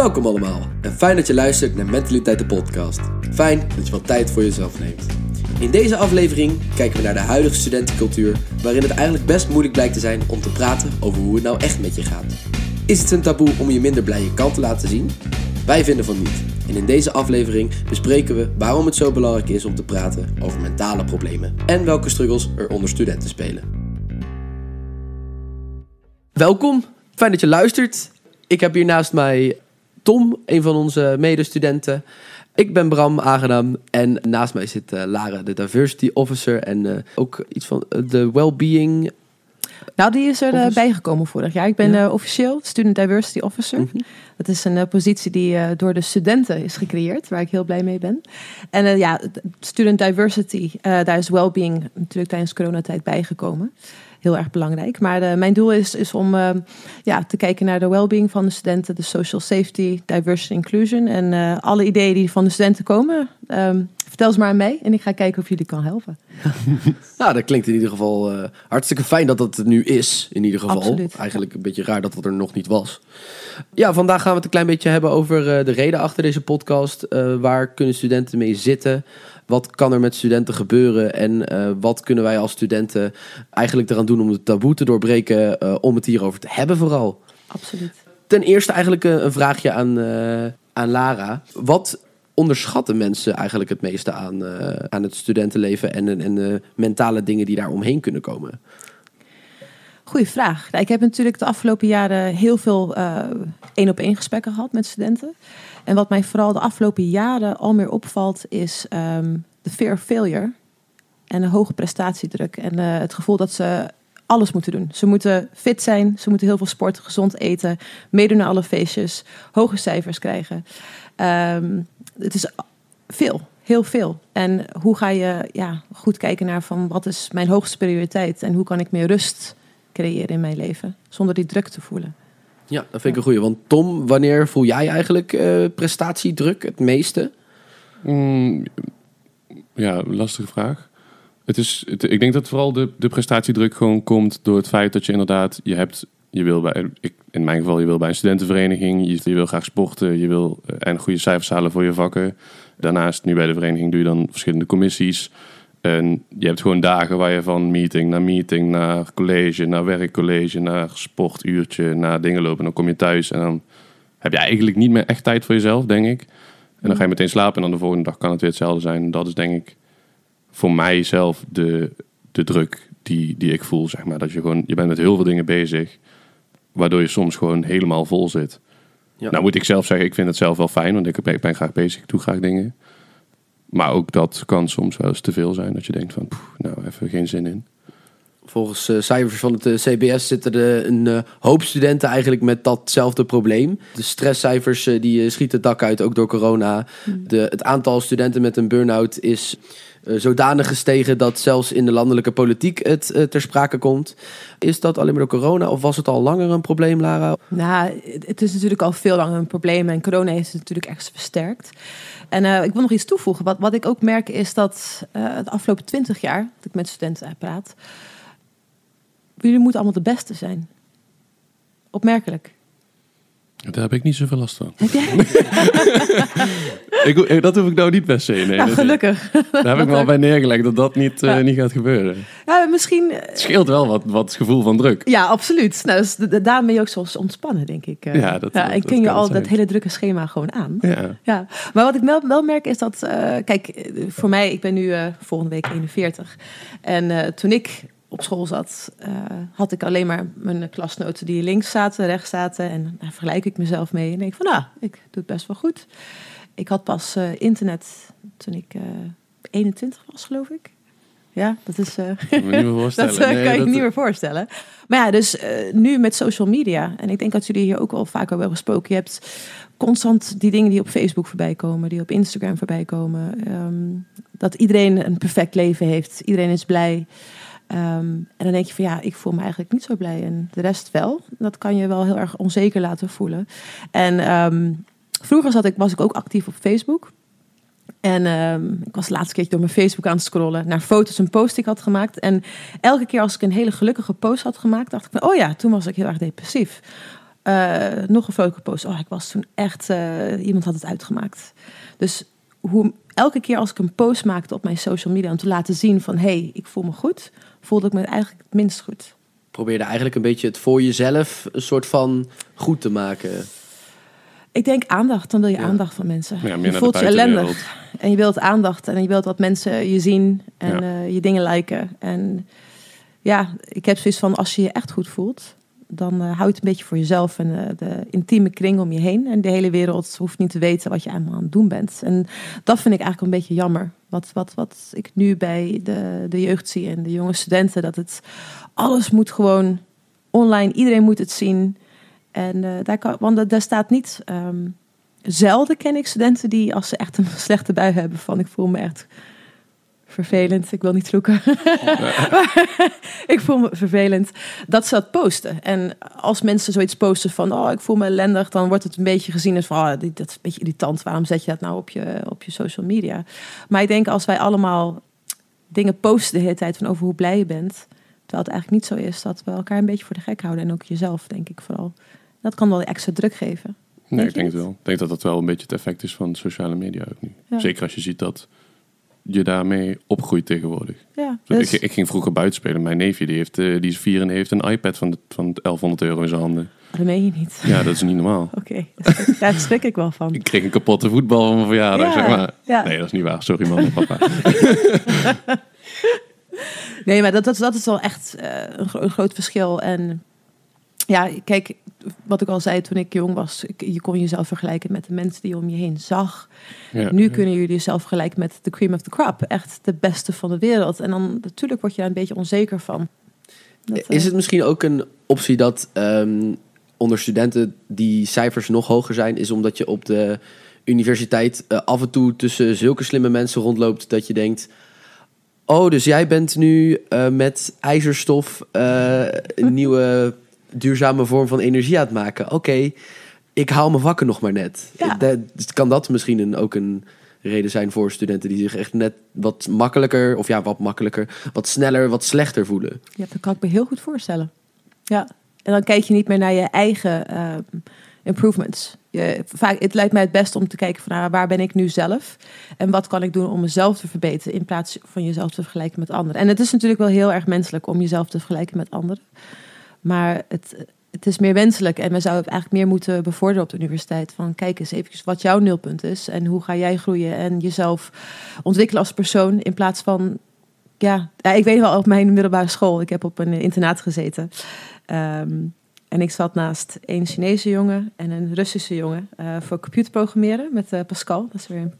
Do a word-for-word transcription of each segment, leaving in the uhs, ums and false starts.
Welkom allemaal en fijn dat je luistert naar Mentaliteit de podcast. Fijn dat je wat tijd voor jezelf neemt. In deze aflevering kijken we naar de huidige studentencultuur, waarin het eigenlijk best moeilijk blijkt te zijn om te praten over hoe het nou echt met je gaat. Is het een taboe om je minder blije kant te laten zien? Wij vinden van niet. En in deze aflevering bespreken we waarom het zo belangrijk is om te praten over mentale problemen en welke struggles er onder studenten spelen. Welkom, fijn dat je luistert. Ik heb hier naast mij Tom, een van onze medestudenten. Ik ben Bram Aagendam en naast mij zit uh, Lara, de Diversity Officer en uh, ook iets van uh, de Wellbeing. Nou, die is er uh, bijgekomen vorig jaar. Ik ben ja. uh, officieel Student Diversity Officer. Mm-hmm. Dat is een uh, positie die uh, door de studenten is gecreëerd, waar ik heel blij mee ben. En uh, ja, Student Diversity, uh, daar is Wellbeing natuurlijk tijdens coronatijd bijgekomen. Heel erg belangrijk. Maar de, mijn doel is, is om uh, ja, te kijken naar de wellbeing van de studenten, de social safety, diversity inclusion en uh, alle ideeën die van de studenten komen. Um, vertel ze maar aan mij en ik ga kijken of jullie kan helpen. Nou, dat klinkt in ieder geval uh, hartstikke fijn dat dat nu is. In ieder geval. Absoluut. Eigenlijk een beetje raar dat dat er nog niet was. Ja, vandaag gaan we het een klein beetje hebben over uh, de reden achter deze podcast. Uh, waar kunnen studenten mee zitten? Wat kan er met studenten gebeuren en uh, wat kunnen wij als studenten eigenlijk eraan doen om het taboe te doorbreken, uh, om het hierover te hebben vooral? Absoluut. Ten eerste eigenlijk een, een vraagje aan, uh, aan Lara. Wat onderschatten mensen eigenlijk het meeste aan, uh, aan het studentenleven en, en de mentale dingen die daar omheen kunnen komen? Goeie vraag. Nou, ik heb natuurlijk de afgelopen jaren heel veel één-op-één uh, gesprekken gehad met studenten. En wat mij vooral de afgelopen jaren al meer opvalt is um, de fear of failure en de hoge prestatiedruk. En uh, het gevoel dat ze alles moeten doen. Ze moeten fit zijn, ze moeten heel veel sporten, gezond eten, meedoen aan alle feestjes, hoge cijfers krijgen. Um, het is veel, heel veel. En hoe ga je ja, goed kijken naar van wat is mijn hoogste prioriteit en hoe kan ik meer rust creëren in mijn leven zonder die druk te voelen? Ja, dat vind ik een goeie. Want Tom, wanneer voel jij eigenlijk uh, prestatiedruk het meeste? Mm, ja, lastige vraag. Het is, het, ik denk dat vooral de, de prestatiedruk gewoon komt door het feit dat je inderdaad, je hebt, je wil bij, ik, in mijn geval, je wil bij een studentenvereniging, je, je wil graag sporten, je wil uh, en goede cijfers halen voor je vakken. Daarnaast, nu bij de vereniging doe je dan verschillende commissies. En je hebt gewoon dagen waar je van meeting naar meeting, naar college, naar werkcollege, naar sportuurtje, naar dingen lopen. En dan kom je thuis en dan heb je eigenlijk niet meer echt tijd voor jezelf, denk ik. En dan ga je meteen slapen en dan de volgende dag kan het weer hetzelfde zijn. Dat is denk ik voor mijzelf de, de druk die, die ik voel, zeg maar. Dat je gewoon, je bent met heel veel dingen bezig, waardoor je soms gewoon helemaal vol zit. Ja. Nou moet ik zelf zeggen, ik vind het zelf wel fijn, want ik ben, ik ben graag bezig, ik doe graag dingen. Maar ook dat kan soms wel eens te veel zijn. Dat je denkt van, poeh, nou even geen zin in. Volgens uh, cijfers van het uh, C B S zitten er een uh, hoop studenten eigenlijk met datzelfde probleem. De stresscijfers uh, die uh, schieten het dak uit, ook door corona. Mm. De, het aantal studenten met een burn-out is uh, zodanig gestegen dat zelfs in de landelijke politiek het uh, ter sprake komt. Is dat alleen maar door corona of was het al langer een probleem, Lara? Nou, het is natuurlijk al veel langer een probleem en corona heeft het natuurlijk echt versterkt. En uh, ik wil nog iets toevoegen. Wat, wat ik ook merk is dat uh, de afgelopen twintig jaar, dat ik met studenten praat, jullie moeten allemaal de beste zijn. Opmerkelijk. Daar heb ik niet zoveel last van. Heb jij? ik, dat hoef ik nou niet per se. Nee, nou, dat gelukkig. Niet. Daar heb ik me al bij neergelegd dat dat niet, ja. uh, niet gaat gebeuren. Ja, misschien... Het scheelt wel wat, wat gevoel van druk. Ja, absoluut. Nou, dus daarom ben je ook soms ontspannen, denk ik. Ja, dat, ja, dat, en kun je al zijn. Dat hele drukke schema gewoon aan. Ja. Ja. Maar wat ik wel, wel merk is dat... Uh, kijk, voor mij, ik ben nu uh, volgende week eenenveertig. En uh, toen ik... op school zat, uh, had ik alleen maar mijn klasnoten die links zaten, rechts zaten. En daar vergelijk ik mezelf mee en denk van, nou, ik doe het best wel goed. Ik had pas uh, internet toen ik uh, eenentwintig was, geloof ik. Ja, dat is... Uh, dat kan je niet, dat, uh, nee, kan dat... niet meer voorstellen. Maar ja, dus uh, nu met social media. En ik denk dat jullie hier ook wel vaker hebben gesproken. Je hebt constant die dingen die op Facebook voorbij komen, die op Instagram voorbij komen. Um, dat iedereen een perfect leven heeft. Iedereen is blij. Um, en dan denk je van ja, ik voel me eigenlijk niet zo blij. En de rest wel. Dat kan je wel heel erg onzeker laten voelen. En um, vroeger zat ik, was ik ook actief op Facebook. En um, ik was de laatste keertje door mijn Facebook aan het scrollen. Naar foto's en posts die ik had gemaakt. En elke keer als ik een hele gelukkige post had gemaakt, dacht ik van, oh ja, toen was ik heel erg depressief. Uh, nog een foto post. Oh, ik was toen echt... Uh, iemand had het uitgemaakt. Dus hoe, elke keer als ik een post maakte op mijn social media... om te laten zien van... hé, hey, ik voel me goed... voelde ik me eigenlijk het minst goed. Probeerde eigenlijk een beetje het voor jezelf... een soort van goed te maken. Ik denk aandacht. Dan wil je ja. aandacht van mensen. Ja, je voelt je ellendig. En je wilt aandacht. En je wilt dat mensen je zien. En ja. uh, je dingen liken. En ja, ik heb zoiets van... als je je echt goed voelt... dan uh, houd het een beetje voor jezelf en uh, de intieme kring om je heen. En de hele wereld hoeft niet te weten wat je aan het doen bent. En dat vind ik eigenlijk een beetje jammer. Wat, wat, wat ik nu bij de, de jeugd zie en de jonge studenten. Dat het alles moet gewoon online. Iedereen moet het zien. En, uh, daar kan, want daar staat niet... Um, zelden ken ik studenten die als ze echt een slechte bui hebben van... ik voel me echt... vervelend, ik wil niet vloeken. Ik voel me vervelend. Dat ze dat posten. En als mensen zoiets posten van... oh, ik voel me ellendig, dan wordt het een beetje gezien als van... oh, dat is een beetje irritant, waarom zet je dat nou op je, op je social media? Maar ik denk als wij allemaal dingen posten de hele tijd... van over hoe blij je bent, terwijl het eigenlijk niet zo is... dat we elkaar een beetje voor de gek houden. En ook jezelf, denk ik vooral. Dat kan wel extra druk geven. Nee, denk ik denk het wel. Ik denk dat dat wel een beetje het effect is van sociale media ook nu. Ja. Zeker als je ziet dat... je daarmee opgroeit tegenwoordig. Ja, dus... ik, ik ging vroeger buiten spelen. Mijn neefje, die, heeft, die is vier en die heeft een iPad van, de, van elfhonderd euro in zijn handen. Dat meen je niet. Ja, dat is niet normaal. Oké, okay. Daar schrik ik wel van. Ik kreeg een kapotte voetbal van mijn verjaardag, ja, zeg maar. Ja. Nee, dat is niet waar. Sorry, man en papa. Nee, maar dat, dat, dat is wel echt uh, een, gro- een groot verschil. En ja, kijk, wat ik al zei toen ik jong was... je kon jezelf vergelijken met de mensen die je om je heen zag. Ja, nu ja. kunnen jullie jezelf vergelijken met de cream of the crop. Echt de beste van de wereld. En dan natuurlijk word je daar een beetje onzeker van. Dat, is het misschien ook een optie dat um, onder studenten... die cijfers nog hoger zijn... is omdat je op de universiteit uh, af en toe... tussen zulke slimme mensen rondloopt dat je denkt... oh, dus jij bent nu uh, met ijzerstof uh, een nieuwe... duurzame vorm van energie aan het maken. Oké, okay, ik haal mijn vakken nog maar net. Ja. De, kan dat misschien een, ook een reden zijn voor studenten... die zich echt net wat makkelijker... of ja, wat makkelijker, wat sneller, wat slechter voelen? Ja, dat kan ik me heel goed voorstellen. Ja, en dan kijk je niet meer naar je eigen uh, improvements. Je, vaak, het lijkt mij het best om te kijken van... Nou, waar ben ik nu zelf? En wat kan ik doen om mezelf te verbeteren... in plaats van jezelf te vergelijken met anderen? En het is natuurlijk wel heel erg menselijk... om jezelf te vergelijken met anderen... Maar het, het is meer wenselijk. En we zouden het eigenlijk meer moeten bevorderen op de universiteit. Van kijk eens eventjes wat jouw nulpunt is. En hoe ga jij groeien en jezelf ontwikkelen als persoon. In plaats van, ja, ja ik weet wel op mijn middelbare school. Ik heb op een internaat gezeten. Um, en ik zat naast een Chinese jongen en een Russische jongen. Uh, voor computerprogrammeren met uh, Pascal. Dat is weer een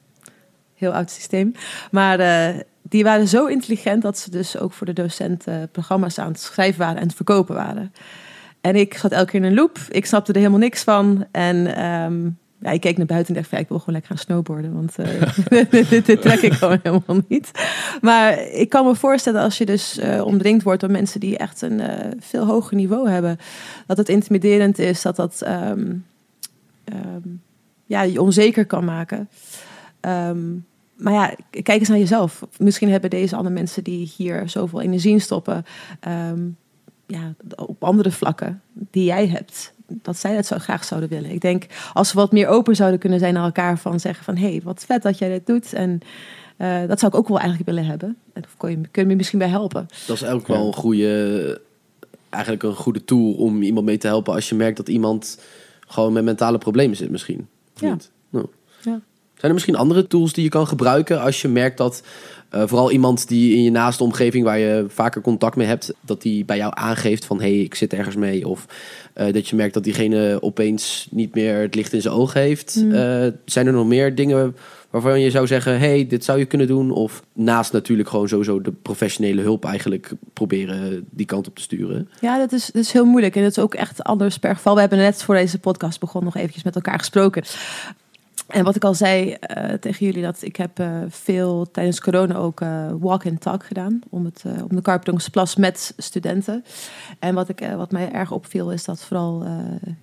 heel oud systeem. Maar... Uh, Die waren zo intelligent dat ze dus ook voor de docenten programma's aan het schrijven waren en het verkopen waren. En ik zat elke keer in een loop. Ik snapte er helemaal niks van. En um, ja, ik keek naar buiten en dacht, ja, ik wil gewoon lekker gaan snowboarden. Want uh, dit, dit, dit trek ik gewoon helemaal niet. Maar ik kan me voorstellen als je dus uh, omringd wordt door mensen die echt een uh, veel hoger niveau hebben. Dat het intimiderend is. Dat dat um, um, ja, je onzeker kan maken. Um, Maar ja, kijk eens naar jezelf. Misschien hebben deze andere mensen die hier zoveel energie in stoppen... Um, ja, op andere vlakken die jij hebt, dat zij dat zo graag zouden willen. Ik denk, als we wat meer open zouden kunnen zijn naar elkaar... van zeggen van, hé, hey, wat vet dat jij dit doet. En uh, dat zou ik ook wel eigenlijk willen hebben. En daar kun je, kun je me misschien bij helpen. Dat is eigenlijk wel een goede, eigenlijk een goede tool om iemand mee te helpen... als je merkt dat iemand gewoon met mentale problemen zit misschien. Ja. No. Ja. Zijn er misschien andere tools die je kan gebruiken als je merkt dat uh, vooral iemand die in je naaste omgeving waar je vaker contact mee hebt, dat die bij jou aangeeft van hé, hey, ik zit ergens mee. Of uh, dat je merkt dat diegene opeens niet meer het licht in zijn ogen heeft. Mm. Uh, zijn er nog meer dingen waarvan je zou zeggen, hé, hey, dit zou je kunnen doen? Of naast natuurlijk gewoon sowieso de professionele hulp eigenlijk proberen die kant op te sturen. Ja, dat is, dat is heel moeilijk en dat is ook echt anders per geval. We hebben net voor deze podcast begon nog eventjes met elkaar gesproken. En wat ik al zei uh, tegen jullie, dat ik heb uh, veel tijdens corona ook uh, walk and talk gedaan. Om het, uh, op de Karpendonkse Plas met studenten. En wat, ik, uh, wat mij erg opviel is dat vooral uh,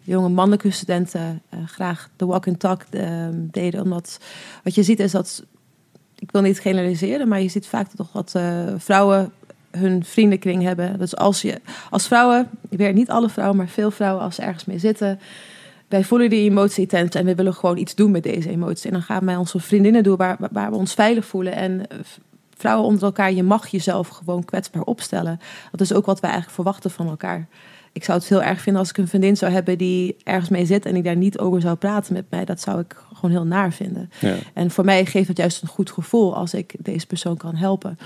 jonge mannelijke studenten uh, graag de walk and talk uh, deden. Omdat wat je ziet is dat, ik wil niet generaliseren, maar je ziet vaak dat toch wat uh, vrouwen hun vriendenkring hebben. Dus als je als vrouwen, weer niet alle vrouwen, maar veel vrouwen, als ze ergens mee zitten, wij voelen die emotie intens en we willen gewoon iets doen met deze emotie. En dan gaan wij onze vriendinnen doen waar, waar we ons veilig voelen. En vrouwen onder elkaar, je mag jezelf gewoon kwetsbaar opstellen. Dat is ook wat wij eigenlijk verwachten van elkaar. Ik zou het heel erg vinden als ik een vriendin zou hebben die ergens mee zit en die daar niet over zou praten met mij. Dat zou ik gewoon heel naar vinden. Ja. En voor mij geeft het juist een goed gevoel als ik deze persoon kan helpen.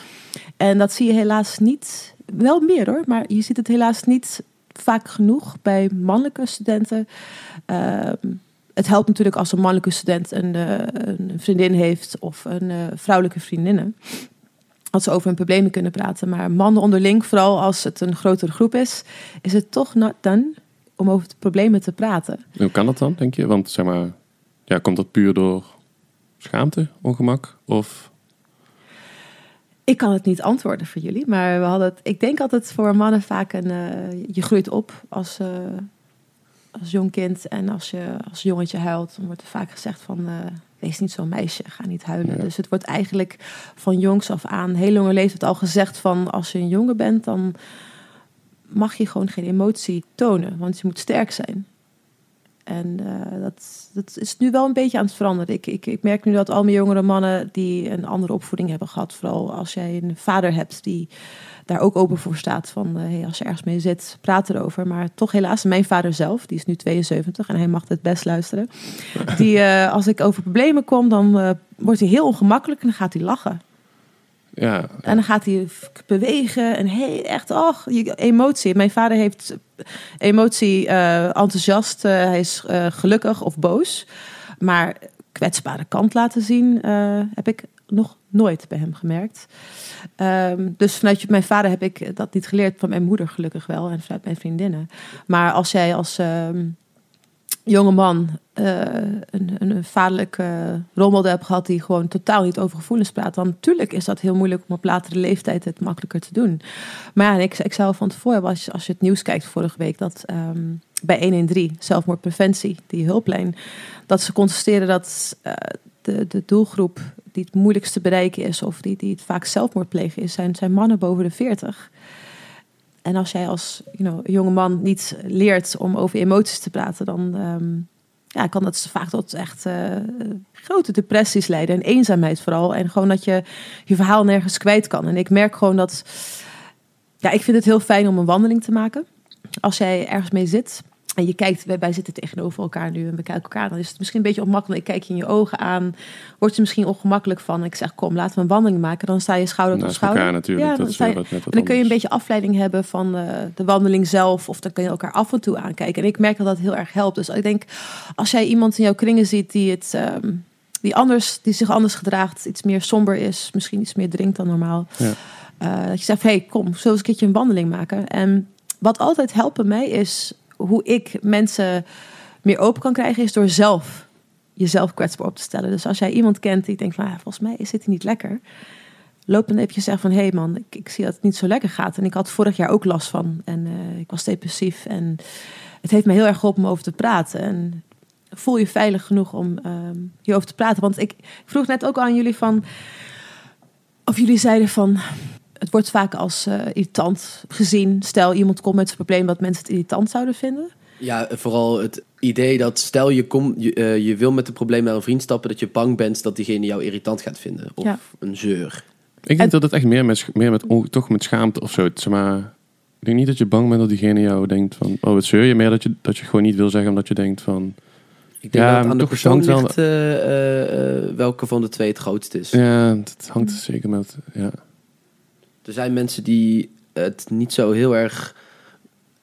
En dat zie je helaas niet, wel meer hoor, maar je ziet het helaas niet vaak genoeg bij mannelijke studenten. Uh, het helpt natuurlijk als een mannelijke student een, uh, een vriendin heeft of een uh, vrouwelijke vriendinnen. Dat ze over hun problemen kunnen praten. Maar mannen onderling, vooral als het een grotere groep is, is het toch not done om over de problemen te praten. Hoe kan dat dan, denk je? Want zeg maar, ja, komt dat puur door schaamte, ongemak? Of? Ik kan het niet antwoorden voor jullie. Maar we hadden het, ik denk altijd voor mannen vaak een. Uh, je groeit op als, uh, als jong kind. En als je als jongetje huilt, dan wordt er vaak gezegd van. Uh, Wees niet zo'n meisje, ga niet huilen. Ja. Dus het wordt eigenlijk van jongs af aan, heel lange leeftijd al gezegd van, als je een jongen bent, dan mag je gewoon geen emotie tonen. Want je moet sterk zijn. En uh, dat, dat is nu wel een beetje aan het veranderen. Ik, ik, ik merk nu dat al mijn jongere mannen die een andere opvoeding hebben gehad, vooral als jij een vader hebt die daar ook open voor staat van, uh, hey, als je ergens mee zit, praat erover. Maar toch helaas, mijn vader zelf, die is nu tweeënzeventig en hij mag het best luisteren. Die, uh, als ik over problemen kom, dan uh, wordt hij heel ongemakkelijk en dan gaat hij lachen. Ja, ja. En dan gaat hij bewegen en hey, echt, och, emotie. Mijn vader heeft emotie, uh, enthousiast, uh, hij is uh, gelukkig of boos. Maar kwetsbare kant laten zien uh, heb ik nog nooit bij hem gemerkt. Um, dus vanuit mijn vader heb ik dat niet geleerd, van mijn moeder gelukkig wel en vanuit mijn vriendinnen. Maar als jij als um, jonge man uh, een, een vaderlijke uh, rolmodel hebt gehad die gewoon totaal niet over gevoelens praat, dan natuurlijk is dat heel moeilijk om op latere leeftijd het makkelijker te doen. Maar ja, ik, ik zou van tevoren, als, als je het nieuws kijkt vorige week, dat um, bij honderddertien, zelfmoordpreventie, die hulplijn, dat ze constateren dat uh, de, de doelgroep die het moeilijkst te bereiken is, of die, die het vaak zelfmoord plegen is, zijn, zijn mannen boven de veertig. En als jij als you know, jonge man niet leert om over emoties te praten, dan um, ja, kan dat vaak tot echt uh, grote depressies leiden. En eenzaamheid vooral. En gewoon dat je je verhaal nergens kwijt kan. En ik merk gewoon dat, ja, ik vind het heel fijn om een wandeling te maken. Als jij ergens mee zit en je kijkt, wij zitten tegenover elkaar nu en we kijken elkaar, dan is het misschien een beetje ongemakkelijk. Ik kijk je in je ogen aan, word je misschien ongemakkelijk van. Ik zeg, kom, laten we een wandeling maken. Dan sta je schouder tot schouder. Elkaar, natuurlijk. Ja, dan dat sta je, en dan anders. Kun je een beetje afleiding hebben van uh, de wandeling zelf, of dan kun je elkaar af en toe aankijken. En ik merk dat dat heel erg helpt. Dus ik denk, als jij iemand in jouw kringen ziet die het, um, die anders, die zich anders gedraagt, iets meer somber is, misschien iets meer drinkt dan normaal, ja. uh, dat je zegt, hey, kom, zullen we eens een keertje een wandeling maken. En wat altijd helpt bij mij is, hoe ik mensen meer open kan krijgen, is door zelf jezelf kwetsbaar op te stellen. Dus als jij iemand kent die denkt van, ah, volgens mij zit hij niet lekker, loop dan even zeggen van, hé hey man, ik, ik zie dat het niet zo lekker gaat. En ik had vorig jaar ook last van. En uh, ik was depressief. En het heeft me heel erg geholpen om over te praten. En voel je veilig genoeg om uh, hierover te praten. Want ik vroeg net ook aan jullie van, of jullie zeiden van, het wordt vaak als uh, irritant gezien. Stel, iemand komt met zijn probleem, wat mensen het irritant zouden vinden. Ja, vooral het idee dat, stel je, kom, je, uh, je wil met een probleem naar een vriend stappen, dat je bang bent dat diegene jou irritant gaat vinden. Of ja, een zeur. Ik denk en, dat het echt meer met, meer met, on, toch met schaamte of zo. Maar ik denk niet dat je bang bent dat diegene jou denkt van, oh, het zeur je. Meer dat je, dat je gewoon niet wil zeggen, omdat je denkt van, ik denk ja, dat het aan de persoon ligt wel, uh, uh, welke van de twee het grootst is. Ja, dat hangt zeker met, ja. Er zijn mensen die het niet zo heel erg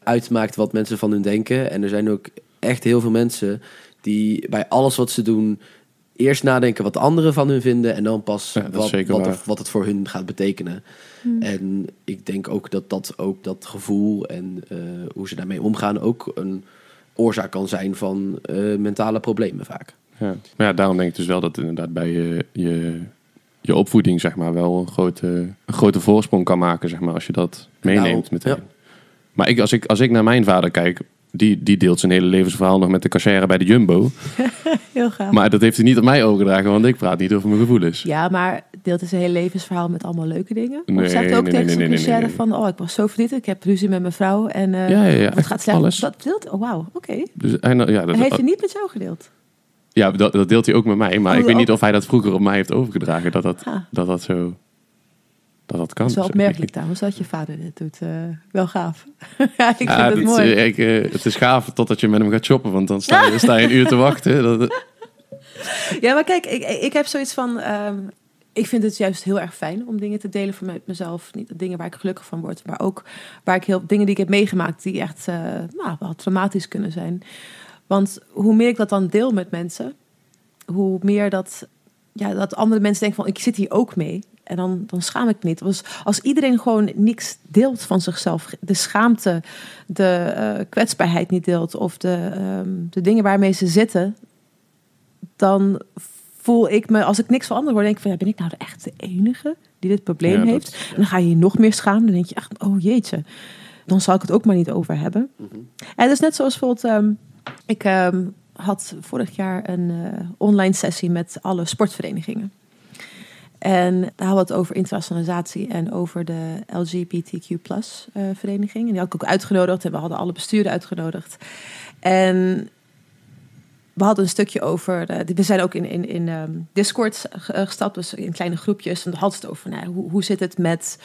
uitmaakt wat mensen van hun denken. En er zijn ook echt heel veel mensen die bij alles wat ze doen eerst nadenken wat anderen van hun vinden. En dan pas ja, wat, wat, er, wat het voor hun gaat betekenen. Hmm. En ik denk ook dat dat, ook dat gevoel en uh, hoe ze daarmee omgaan ook een oorzaak kan zijn van uh, mentale problemen vaak. Ja. Maar ja, daarom denk ik dus wel dat inderdaad bij je, je... je opvoeding, zeg maar, wel een grote, een grote voorsprong kan maken, zeg maar, als je dat meeneemt meteen. Ja. Maar ik, als, ik, als ik naar mijn vader kijk, die, die deelt zijn hele levensverhaal nog met de cashier bij de Jumbo. Heel gaaf. Maar dat heeft hij niet op mij overgedragen, want ik praat niet over mijn gevoelens. Ja, maar deelt hij zijn hele levensverhaal met allemaal leuke dingen? Nee, of zegt ook nee, tegen zijn nee, nee, nee. van, oh, ik was zo verdrietig, ik heb ruzie met mijn vrouw en uh, ja, ja, ja, het gaat slecht. Alles. Dat deelt, oh, wauw, oké. Okay. Dus hij, nou, ja, dat, heeft hij niet met jou gedeeld? Ja, dat, dat deelt hij ook met mij, maar oh, ik weet ook. niet of hij dat vroeger op mij heeft overgedragen, dat dat, ah. dat, dat zo... Dat, dat kan. Dat is wel opmerkelijk trouwens dat je vader dit doet. Uh, wel gaaf. ja, ik vind ja, het mooi. Is, ik, uh, het is gaaf totdat je met hem gaat shoppen, want dan sta je, sta je een uur te wachten. Dat, uh. Ja, maar kijk, ik, ik heb zoiets van... Um, ik vind het juist heel erg fijn om dingen te delen van met mezelf. Niet dingen waar ik gelukkig van word, maar ook waar ik heel, dingen die ik heb meegemaakt die echt uh, nou, wel traumatisch kunnen zijn. Want hoe meer ik dat dan deel met mensen, hoe meer dat, ja, dat andere mensen denken van ik zit hier ook mee. En dan, dan schaam ik me niet. Dus als iedereen gewoon niks deelt van zichzelf, de schaamte, de uh, kwetsbaarheid niet deelt of de, um, de dingen waarmee ze zitten, dan voel ik me, als ik niks van anderen hoor, denk ik van, ja, ben ik nou echt de enige die dit probleem ja, heeft? Dat, ja. En dan ga je je nog meer schamen. Dan denk je, ach, oh jeetje, dan zal ik het ook maar niet over hebben. Mm-hmm. En dat is net zoals bijvoorbeeld, um, ik um, had vorig jaar een uh, online sessie met alle sportverenigingen. En daar hadden we het over internationalisatie en over de L G B T Q plus uh, vereniging. En die had ik ook uitgenodigd en we hadden alle besturen uitgenodigd. En we hadden een stukje over... Uh, we zijn ook in, in, in um, Discord gestapt, dus in kleine groepjes. En we hadden het over nou, hoe, hoe zit het met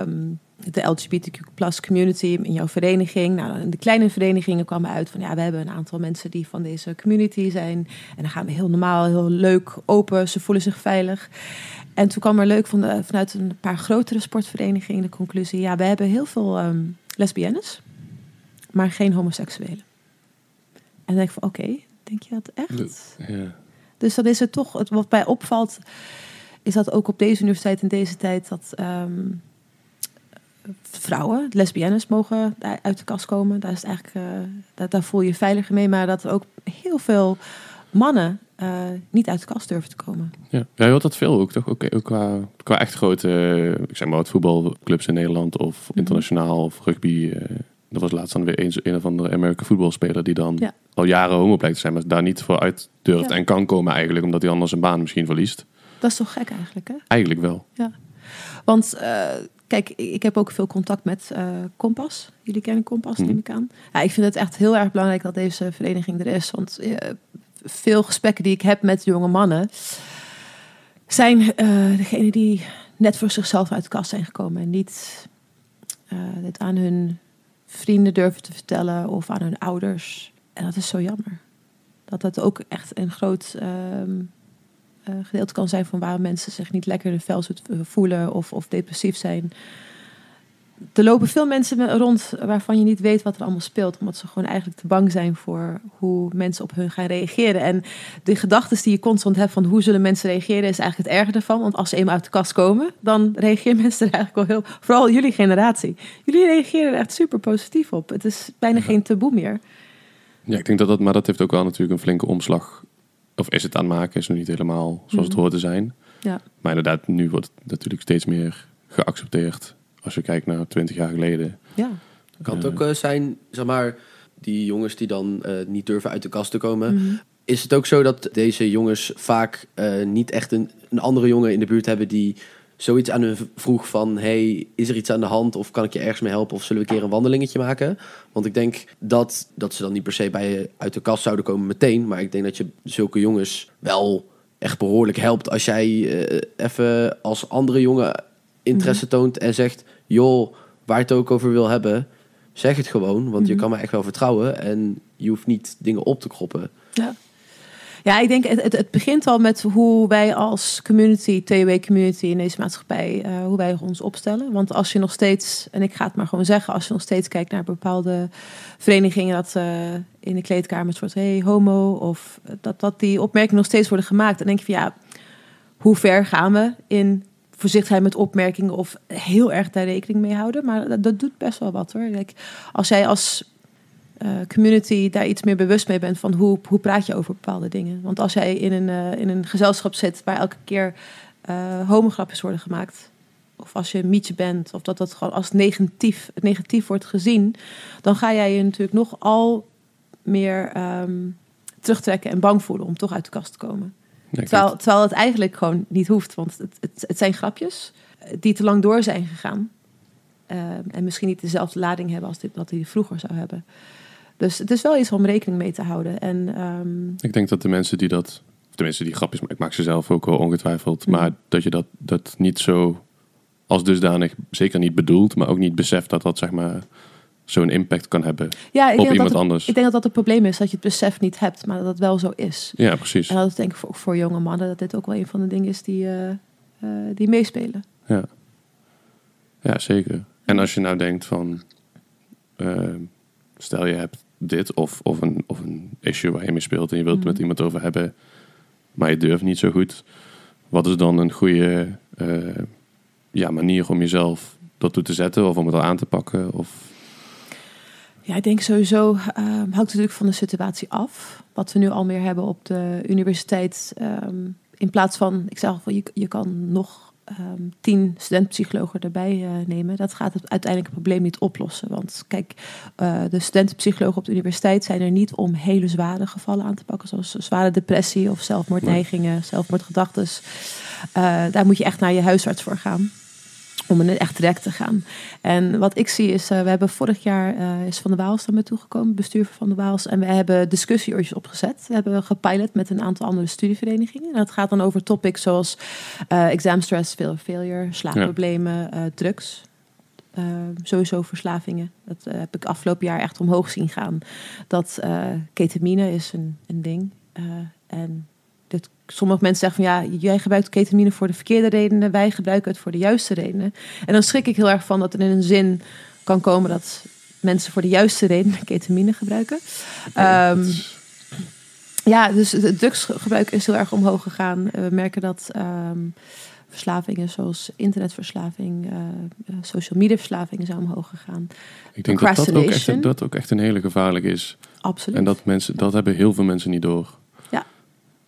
um, de L G B T Q plus community in jouw vereniging. Nou, in de kleine verenigingen kwamen uit van... ja, we hebben een aantal mensen die van deze community zijn. En dan gaan we heel normaal, heel leuk, open. Ze voelen zich veilig. En toen kwam er leuk van de, vanuit een paar grotere sportverenigingen de conclusie... ja, we hebben heel veel um, lesbiennes, maar geen homoseksuelen. En dan denk ik van, oké, okay, denk je dat echt? Ja. Dus dat is het toch, het, wat mij opvalt... is dat ook op deze universiteit in deze tijd dat... Um, vrouwen, lesbiennes mogen daar uit de kast komen. Daar is het eigenlijk, uh, daar, daar voel je je veiliger mee. Maar dat er ook heel veel mannen uh, niet uit de kast durven te komen. Ja, ja, je hoort dat veel ook, toch? Ook, ook qua, qua echt grote, ik zeg maar wat voetbalclubs in Nederland of internationaal of rugby. Uh, dat was laatst dan weer een, een of andere American voetbalspeler die dan ja. al jaren homo blijkt te zijn, maar daar niet voor uit durft ja. en kan komen eigenlijk, omdat hij anders een baan misschien verliest. Dat is toch gek eigenlijk, hè? Eigenlijk wel. Ja, want... Uh, Kijk, ik heb ook veel contact met uh, Kompas. Jullie kennen Kompas, neem ik aan. Ja, ik vind het echt heel erg belangrijk dat deze vereniging er is. Want uh, veel gesprekken die ik heb met jonge mannen... zijn uh, degenen die net voor zichzelf uit de kast zijn gekomen. En niet uh, dit aan hun vrienden durven te vertellen of aan hun ouders. En dat is zo jammer. Dat dat ook echt een groot... Uh, Uh, gedeelte kan zijn van waarom mensen zich niet lekker in de vel voelen of, of depressief zijn. Er lopen veel mensen rond waarvan je niet weet wat er allemaal speelt, omdat ze gewoon eigenlijk te bang zijn voor hoe mensen op hun gaan reageren. En de gedachten die je constant hebt van hoe zullen mensen reageren is eigenlijk het erge ervan. Want als ze eenmaal uit de kast komen, dan reageren mensen er eigenlijk wel heel... Vooral jullie generatie. Jullie reageren er echt super positief op. Het is bijna ja. geen taboe meer. Ja, ik denk dat dat... Maar dat heeft ook wel natuurlijk een flinke omslag... Of is het aan het maken, is nog niet helemaal zoals mm-hmm. het hoort te zijn. Ja. Maar inderdaad, nu wordt het natuurlijk steeds meer geaccepteerd. Als je kijkt naar twintig jaar geleden. Ja. Kan het ook uh, zijn, zeg maar, die jongens die dan uh, niet durven uit de kast te komen. Mm-hmm. Is het ook zo dat deze jongens vaak uh, niet echt een, een andere jongen in de buurt hebben die zoiets aan hun vroeg van... hey, is er iets aan de hand of kan ik je ergens mee helpen... of zullen we een keer een wandelingetje maken? Want ik denk dat, dat ze dan niet per se bij je uit de kast zouden komen meteen... maar ik denk dat je zulke jongens wel echt behoorlijk helpt... als jij uh, even als andere jongen interesse toont en zegt... joh, waar je het ook over wil hebben, zeg het gewoon... want mm-hmm. je kan me echt wel vertrouwen en je hoeft niet dingen op te kroppen. Ja. Ja, ik denk, het, het begint al met hoe wij als community, T U E community in deze maatschappij, uh, hoe wij ons opstellen. Want als je nog steeds, en ik ga het maar gewoon zeggen, als je nog steeds kijkt naar bepaalde verenigingen dat uh, in de kleedkamers wordt, hey, homo, of dat, dat die opmerkingen nog steeds worden gemaakt. Dan denk je van ja, hoe ver gaan we in voorzichtigheid met opmerkingen of heel erg daar rekening mee houden. Maar dat, dat doet best wel wat hoor. Like, als jij als... Uh, community daar iets meer bewust mee bent van hoe, hoe praat je over bepaalde dingen. Want als jij in een, uh, in een gezelschap zit waar elke keer uh, homograppjes worden gemaakt, of als je een mietje bent, of dat dat gewoon als negatief, negatief wordt gezien, dan ga jij je natuurlijk nogal meer um, terugtrekken en bang voelen om toch uit de kast te komen. Terwijl, terwijl het eigenlijk gewoon niet hoeft. Want het, het, het zijn grapjes die te lang door zijn gegaan. Uh, en misschien niet dezelfde lading hebben als dit, wat hij vroeger zou hebben. Dus het is wel iets om rekening mee te houden. En, um... ik denk dat de mensen die dat... Of de mensen die grapjes maken, ik maak ze zelf ook wel ongetwijfeld. Mm. Maar dat je dat, dat niet zo als dusdanig zeker niet bedoelt. Maar ook niet beseft dat dat zeg maar zo'n impact kan hebben ja, op iemand dat het, anders. Ik denk dat dat het probleem is, dat je het besef niet hebt, maar dat het wel zo is. Ja, precies. En dat is denk ik voor, voor jonge mannen, dat dit ook wel een van de dingen is die, uh, uh, die meespelen. Ja. Ja, zeker. En als je nou denkt van, uh, stel je hebt dit of, of, een, of een issue waar je mee speelt en je wilt het mm-hmm. met iemand over hebben, maar je durft niet zo goed. Wat is dan een goede uh, ja, manier om jezelf dat toe te zetten of om het al aan te pakken? Of... Ja, ik denk sowieso, uh, hangt natuurlijk van de situatie af. Wat we nu al meer hebben op de universiteit. Um, in plaats van, ik zeg al, je, je kan nog um, tien studentenpsychologen erbij uh, nemen. Dat gaat het uiteindelijk het probleem niet oplossen. Want kijk, uh, de studentenpsychologen op de universiteit zijn er niet om hele zware gevallen aan te pakken. Zoals zware depressie of zelfmoordneigingen, nee. zelfmoordgedachtes. Uh, daar moet je echt naar je huisarts voor gaan. Om in echt direct te gaan. En wat ik zie is, uh, we hebben vorig jaar uh, is Van de Waals naar me toegekomen, bestuur van Van de Waals. En we hebben discussieoortjes opgezet. We hebben gepilot met een aantal andere studieverenigingen. En dat gaat dan over topics zoals uh, examstress, failure, slaapproblemen, ja. uh, drugs. Uh, sowieso verslavingen. Dat uh, heb ik afgelopen jaar echt omhoog zien gaan. Dat uh, ketamine is een, een ding. Uh, en... Dat sommige mensen zeggen van ja, jij gebruikt ketamine voor de verkeerde redenen, wij gebruiken het voor de juiste redenen. En dan schrik ik heel erg van dat er in een zin kan komen dat mensen voor de juiste redenen ketamine gebruiken. Ja, um, ja dus het drugsgebruik is heel erg omhoog gegaan. We merken dat um, verslavingen zoals internetverslaving, uh, social media verslavingen zijn omhoog gegaan. Ik denk dat dat ook, echt, dat ook echt een hele gevaarlijke is. Absoluut. En dat, mensen, dat hebben heel veel mensen niet door.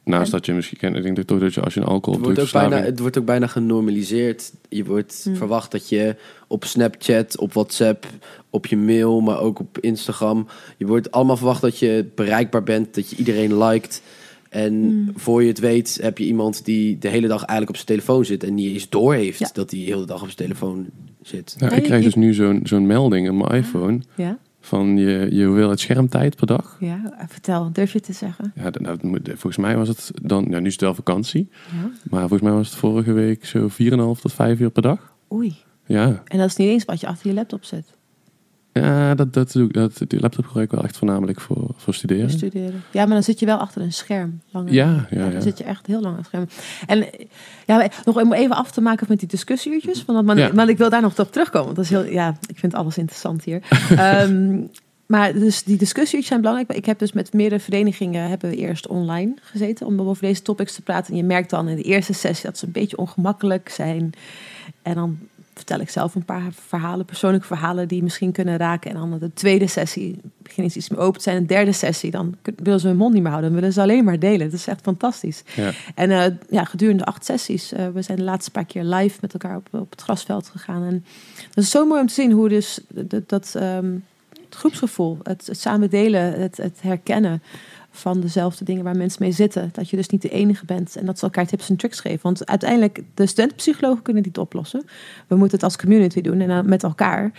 Naast dat je misschien kent, ik denk dat toch dat je als je een alcohol... Het wordt, ook bijna, het wordt ook bijna genormaliseerd. Je wordt hmm. verwacht dat je op Snapchat, op WhatsApp, op je mail, maar ook op Instagram. Je wordt allemaal verwacht dat je bereikbaar bent, dat je iedereen liked. En hmm. voor je het weet heb je iemand die de hele dag eigenlijk op zijn telefoon zit en niet eens door heeft ja. dat hij de hele dag op zijn telefoon zit. Nou, ik krijg dus nu zo'n, zo'n melding op mijn iPhone... Ja. Van je, je hoeveelheid schermtijd per dag. Ja, vertel, durf je te zeggen? Ja, nou, volgens mij was het dan, nou, nu is het wel vakantie. Ja. Maar volgens mij was het vorige week zo vier en een half tot vijf uur per dag. Oei. Ja. En dat is niet eens wat je achter je laptop zet. Ja, dat, dat, dat, dat, die laptop gebruik ik wel echt voornamelijk voor, voor studeren. studeren. Ja, maar dan zit je wel achter een scherm. Langer. Ja, ja, ja. Dan ja. zit je echt heel lang achter een scherm. En ja, nog om even af te maken met die discussieuurtjes. Want, maar, ja. maar ik wil daar nog op terugkomen. Want dat is heel, ja, ik vind alles interessant hier. um, maar dus die discussieuurtjes zijn belangrijk. Ik heb dus met meerdere verenigingen hebben we eerst online gezeten. Om over deze topics te praten. En je merkt dan in de eerste sessie dat ze een beetje ongemakkelijk zijn. En dan... vertel ik zelf een paar verhalen, persoonlijke verhalen die misschien kunnen raken. En dan de tweede sessie beginnen ze iets meer open te zijn. En de derde sessie, dan willen ze hun mond niet meer houden. Dan willen ze alleen maar delen. Dat is echt fantastisch. Ja. En uh, ja, gedurende acht sessies, uh, we zijn de laatste paar keer live met elkaar op, op het grasveld gegaan. En dat is zo mooi om te zien hoe dus dat, dat um, het groepsgevoel, het, het samen delen, het, het herkennen van dezelfde dingen waar mensen mee zitten. Dat je dus niet de enige bent en dat ze elkaar tips en tricks geven. Want uiteindelijk, de studentenpsychologen kunnen dit oplossen. We moeten het als community doen en met elkaar.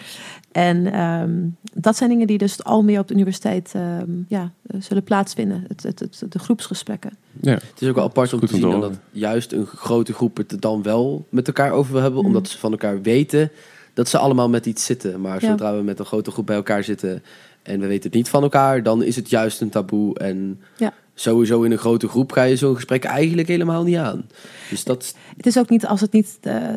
En um, dat zijn dingen die dus al meer op de universiteit um, ja, zullen plaatsvinden. Het, het, het, de groepsgesprekken. Ja. Het is ook wel apart om te zien dat, dat juist een grote groep het dan wel met elkaar over wil hebben. Mm. Omdat ze van elkaar weten dat ze allemaal met iets zitten. Maar ja. zodra we met een grote groep bij elkaar zitten... en we weten het niet van elkaar, dan is het juist een taboe. En ja. sowieso in een grote groep ga je zo'n gesprek eigenlijk helemaal niet aan. Dus dat... Het is ook niet als het niet, uh,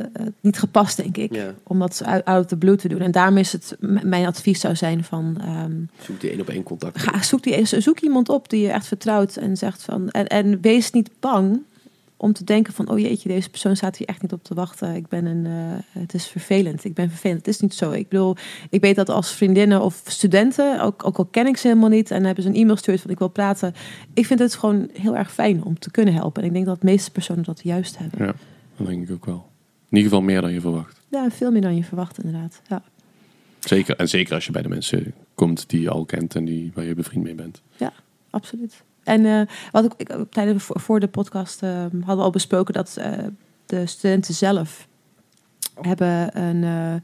niet gepast, denk ik. Ja. Om dat out of the blue te doen. En daarom is het, m- mijn advies zou zijn van... Um, zoek die één op één contact. Ga, zoek, die, zoek iemand op die je echt vertrouwt en zegt van... En, en wees niet bang om te denken van... oh jeetje, deze persoon staat hier echt niet op te wachten. Ik ben een, uh, het is vervelend. Ik ben vervelend. Het is niet zo. Ik bedoel, ik weet dat als vriendinnen of studenten... ook, ook al ken ik ze helemaal niet... en hebben ze een e-mail gestuurd van ik wil praten. Ik vind het gewoon heel erg fijn om te kunnen helpen. En ik denk dat de meeste personen dat juist hebben. Ja, dat denk ik ook wel. In ieder geval meer dan je verwacht. Ja, veel meer dan je verwacht inderdaad. Ja. Zeker, en zeker als je bij de mensen komt die je al kent... en die, waar je bevriend mee bent. Ja, absoluut. En uh, wat ik, ik tijdens voor de podcast uh, hadden we al besproken dat uh, de studenten zelf hebben een uh,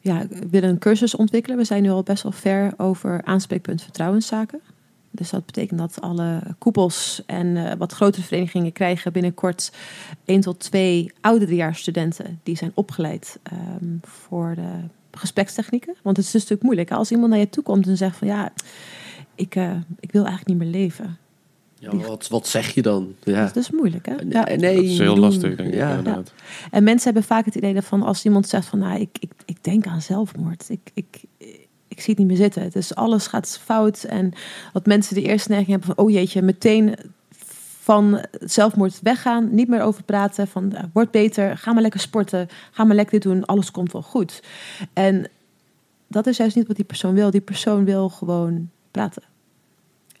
ja, willen een cursus ontwikkelen. We zijn nu al best wel ver over aanspreekpunt vertrouwenszaken. Dus dat betekent dat alle koepels en uh, wat grotere verenigingen krijgen binnenkort één tot twee oudejaarsstudenten die zijn opgeleid um, voor de gesprekstechnieken. Want het is dus natuurlijk moeilijk. Als iemand naar je toe komt en zegt van ja, ik, uh, ik wil eigenlijk niet meer leven. Ja, wat, wat zeg je dan? Ja. Dat is dus moeilijk, hè? Ja, nee, dat is heel doen. lastig, denk ik. Ja. Ja. En mensen hebben vaak het idee dat van als iemand zegt van nou, ik, ik, ik denk aan zelfmoord. Ik, ik, ik zie het niet meer zitten. Dus alles gaat fout. En wat mensen de eerste neiging hebben van oh jeetje, meteen van zelfmoord weggaan, niet meer over praten, van nou, word beter, ga maar lekker sporten, ga maar lekker dit doen, alles komt wel goed. En dat is juist niet wat die persoon wil. Die persoon wil gewoon praten.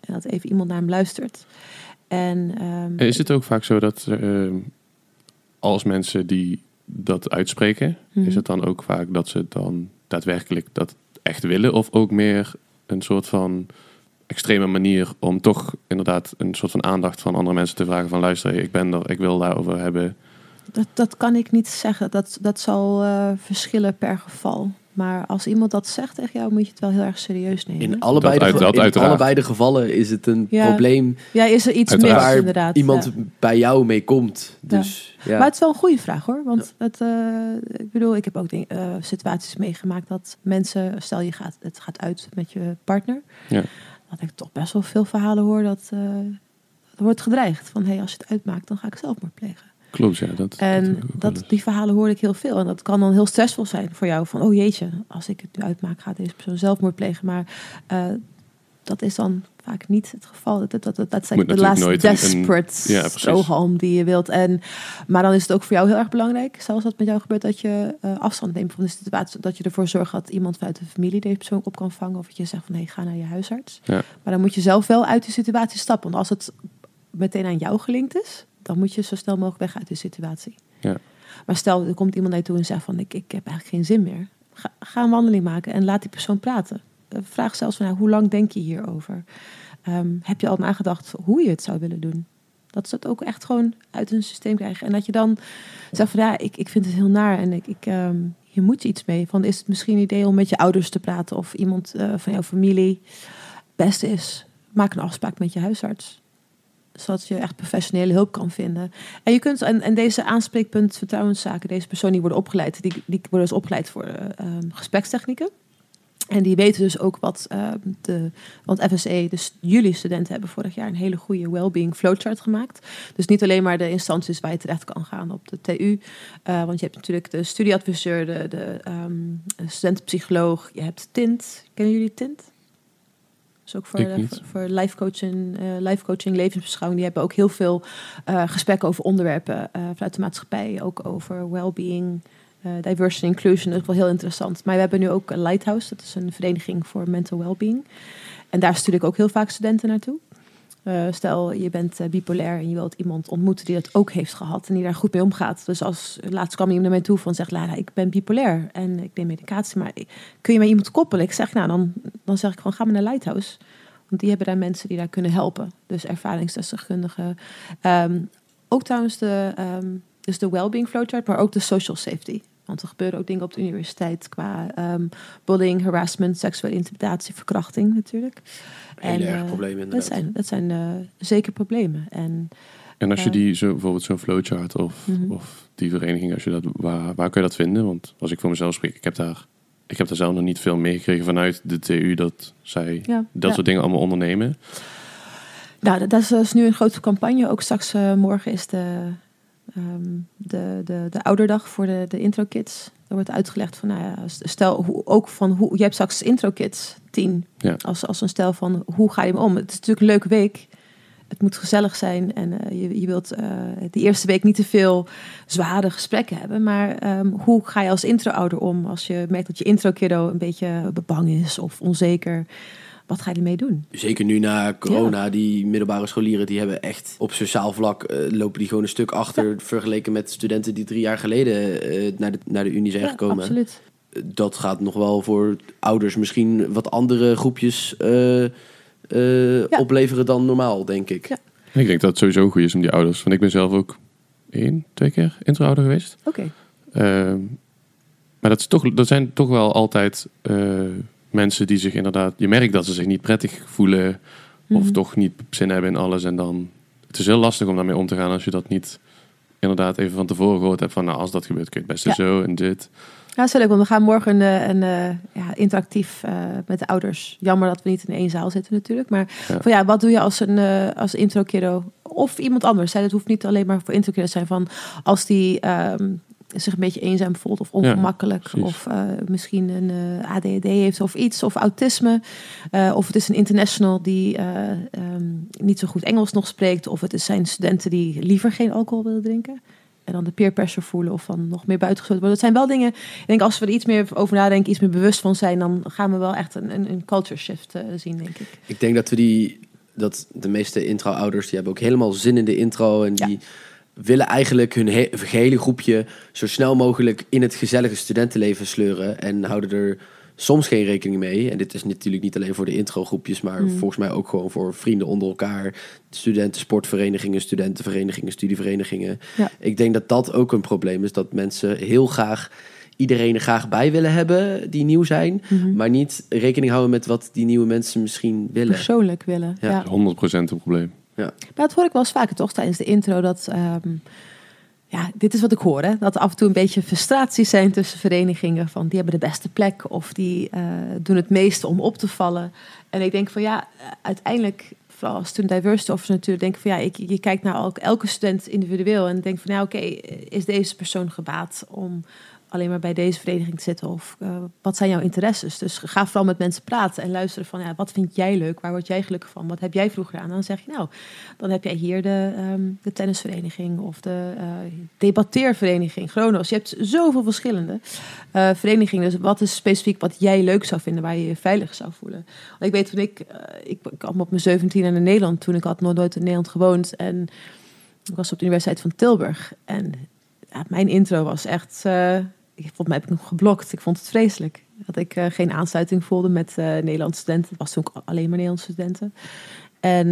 En dat even iemand naar hem luistert. En, um, is het ook vaak zo dat uh, als mensen die dat uitspreken, hmm. is het dan ook vaak dat ze dan daadwerkelijk dat echt willen? Of ook meer een soort van extreme manier om toch inderdaad een soort van aandacht van andere mensen te vragen van luister, ik ben er, ik wil daarover hebben. Dat, dat kan ik niet zeggen. Dat, dat zal uh, verschillen per geval. Maar als iemand dat zegt tegen jou, moet je het wel heel erg serieus nemen. In allebei, dat, de, dat, in allebei de gevallen is het een ja. probleem. Ja, is er iets uiteraard. Mis, inderdaad. Iemand ja. bij jou mee komt. Dus, ja. Ja. Maar het is wel een goede vraag, hoor. Want ja. het, uh, ik bedoel, ik heb ook ding, uh, situaties meegemaakt dat mensen, stel je gaat, het gaat uit met je partner. Ja. Dat ik toch best wel veel verhalen hoor dat uh, er wordt gedreigd. Van, hey, als je het uitmaakt, dan ga ik zelfmoord plegen. Klopt, ja. Dat, en dat dat, die verhalen hoorde ik heel veel. En dat kan dan heel stressvol zijn voor jou. Van, oh jeetje, als ik het nu uitmaak, gaat deze persoon zelfmoord plegen. Maar uh, dat is dan vaak niet het geval. Dat, dat, dat, dat zijn de laatste desperate ja, strohalm die je wilt. En, maar dan is het ook voor jou heel erg belangrijk, zelfs dat met jou gebeurt, dat je uh, afstand neemt van de situatie. Dat je ervoor zorgt dat iemand vanuit de familie deze persoon op kan vangen. Of dat je zegt van, hey, ga naar je huisarts. Ja. Maar dan moet je zelf wel uit de situatie stappen. Want als het meteen aan jou gelinkt is, dan moet je zo snel mogelijk weg uit de situatie. Ja. Maar stel, er komt iemand naar je toe en zegt van, ik, ik heb eigenlijk geen zin meer. Ga, ga een wandeling maken en laat die persoon praten. Vraag zelfs van, nou, hoe lang denk je hierover? Um, heb je al nagedacht hoe je het zou willen doen? Dat ze het ook echt gewoon uit hun systeem krijgen. En dat je dan zegt van, ja, ik, ik vind het heel naar en ik, ik, um, hier moet je iets mee. Van, is het misschien een idee om met je ouders te praten of iemand uh, van jouw familie? Beste is, maak een afspraak met je huisarts, zodat je echt professionele hulp kan vinden. En je kunt en, en deze aanspreekpunt vertrouwenszaken, deze personen die worden opgeleid, die, die worden dus opgeleid voor uh, gesprekstechnieken. En die weten dus ook wat uh, de... Want F S E, dus jullie studenten hebben vorig jaar een hele goede wellbeing flowchart gemaakt. Dus niet alleen maar de instanties waar je terecht kan gaan op de T U. Uh, want je hebt natuurlijk de studieadviseur, de, de um, studentenpsycholoog. Je hebt Tint. Kennen jullie Tint? Dus ook voor, de, voor, voor life coaching, uh, life coaching, levensbeschouwing. Die hebben ook heel veel uh, gesprekken over onderwerpen uh, vanuit de maatschappij. Ook over wellbeing, uh, diversity en inclusion. Dat is wel heel interessant. Maar we hebben nu ook Lighthouse. Dat is een vereniging voor mental wellbeing. En daar stuur ik ook heel vaak studenten naartoe. Uh, stel, je bent uh, bipolair en je wilt iemand ontmoeten die dat ook heeft gehad en die daar goed mee omgaat. Dus als laatst kwam iemand naar mij toe van, zegt Lara, ik ben bipolair en ik neem medicatie, maar kun je mij iemand koppelen? Ik zeg, nou, dan, dan zeg ik gewoon, ga maar naar Lighthouse. Want die hebben daar mensen die daar kunnen helpen. Dus ervaringsdeskundigen. Um, ook trouwens de, um, dus de wellbeing flowchart, maar ook de social safety. Want er gebeuren ook dingen op de universiteit qua um, bullying, harassment, seksuele intimidatie, verkrachting natuurlijk. Hele en, erg problemen inderdaad. Dat zijn, dat zijn uh, zeker problemen. En, en als uh, je die, zo, bijvoorbeeld zo'n flowchart of, mm-hmm. of die vereniging, als je dat, waar, waar kun je dat vinden? Want als ik voor mezelf spreek, ik heb daar, ik heb daar zelf nog niet veel meegekregen vanuit de T U dat zij ja, dat ja. soort dingen allemaal ondernemen. Nou, dat is, dat is nu een grote campagne. Ook straks uh, morgen is de... Um, de, de, de ouderdag voor de, de intro-kids. Er wordt uitgelegd van, nou ja, stel hoe, ook van hoe. Je hebt straks intro-kids tien. Ja. Als, als een stel van hoe ga je hem om? Het is natuurlijk een leuke week. Het moet gezellig zijn en uh, je, je wilt uh, die eerste week niet te veel zware gesprekken hebben. Maar um, hoe ga je als intro-ouder om als je merkt dat je intro-kiddo een beetje bang is of onzeker? Wat ga je ermee doen? Zeker nu na corona, ja. die middelbare scholieren die hebben echt op sociaal vlak uh, lopen die gewoon een stuk achter ja. vergeleken met studenten die drie jaar geleden uh, naar, de, naar de Unie zijn ja, gekomen. Absoluut. Dat gaat nog wel voor ouders misschien wat andere groepjes uh, uh, uh, ja. opleveren dan normaal, denk ik. Ja. Ik denk dat het sowieso goed is om die ouders. Want ik ben zelf ook één, twee keer intro-ouder geweest. Oké. Okay. Uh, maar dat, is toch, dat zijn toch wel altijd uh, mensen die zich inderdaad... Je merkt dat ze zich niet prettig voelen. Mm-hmm. Of toch niet zin hebben in alles. En dan... Het is heel lastig om daarmee om te gaan als je dat niet... inderdaad even van tevoren gehoord heb van... nou, als dat gebeurt kun je het beste ja. zo en dit. Ja, dat is wel leuk, want we gaan morgen een, een, een ja, interactief uh, met de ouders. Jammer dat we niet in één zaal zitten natuurlijk. Maar ja. Van, ja, wat doe je als een uh, als intro-kiddo of iemand anders? Het hoeft niet alleen maar voor intro-kiddo te zijn van... als die um, zich een beetje eenzaam voelt of ongemakkelijk... Ja, of uh, misschien een uh, A D H D heeft of iets, of autisme. Uh, of het is een international die uh, um, niet zo goed Engels nog spreekt... of het zijn studenten die liever geen alcohol willen drinken... en dan de peer pressure voelen of van nog meer buitengesloten worden. Dat zijn wel dingen, ik denk als we er iets meer over nadenken... iets meer bewust van zijn, dan gaan we wel echt een, een, een culture shift uh, zien, denk ik. Ik denk dat we die dat de meeste intro-ouders... die hebben ook helemaal zin in de intro en die... Ja. willen eigenlijk hun he- gehele groepje zo snel mogelijk in het gezellige studentenleven sleuren. En houden er soms geen rekening mee. En dit is natuurlijk niet alleen voor de introgroepjes, maar mm. volgens mij ook gewoon voor vrienden onder elkaar. Studenten, sportverenigingen, studentenverenigingen, studieverenigingen. Ja. Ik denk dat dat ook een probleem is. Dat mensen heel graag iedereen er graag bij willen hebben die nieuw zijn. Mm-hmm. Maar niet rekening houden met wat die nieuwe mensen misschien willen. Persoonlijk willen. Ja, ja. honderd procent een probleem. Ja. Maar dat hoor ik wel eens vaker toch tijdens de intro. Dat, um, ja, dit is wat ik hoor. Hè? Dat er af en toe een beetje frustraties zijn tussen verenigingen. Van die hebben de beste plek. Of die uh, doen het meeste om op te vallen. En ik denk van ja, uiteindelijk... Vooral als student diversity officer natuurlijk. Denk van ja, ik, je kijkt naar elk, elke student individueel. En denk van ja, oké, okay, is deze persoon gebaat om... alleen maar bij deze vereniging te zitten of uh, wat zijn jouw interesses? Dus ga vooral met mensen praten en luisteren van ja, wat vind jij leuk? Waar word jij gelukkig van? Wat heb jij vroeger aan? Dan zeg je nou, dan heb jij hier de, um, de tennisvereniging of de uh, debatteervereniging, Chronos. Je hebt zoveel verschillende uh, verenigingen. Dus wat is specifiek wat jij leuk zou vinden, waar je je veilig zou voelen? Want ik weet toen ik, uh, ik, ik kwam op mijn zeventiende naar Nederland, toen ik had nog nooit in Nederland gewoond en ik was op de Universiteit van Tilburg en ja, mijn intro was echt... Uh, Volgens mij heb ik nog geblokt. Ik vond het vreselijk. Dat ik uh, geen aansluiting voelde met uh, Nederlandse studenten. Het was toen ook alleen maar Nederlandse studenten. En...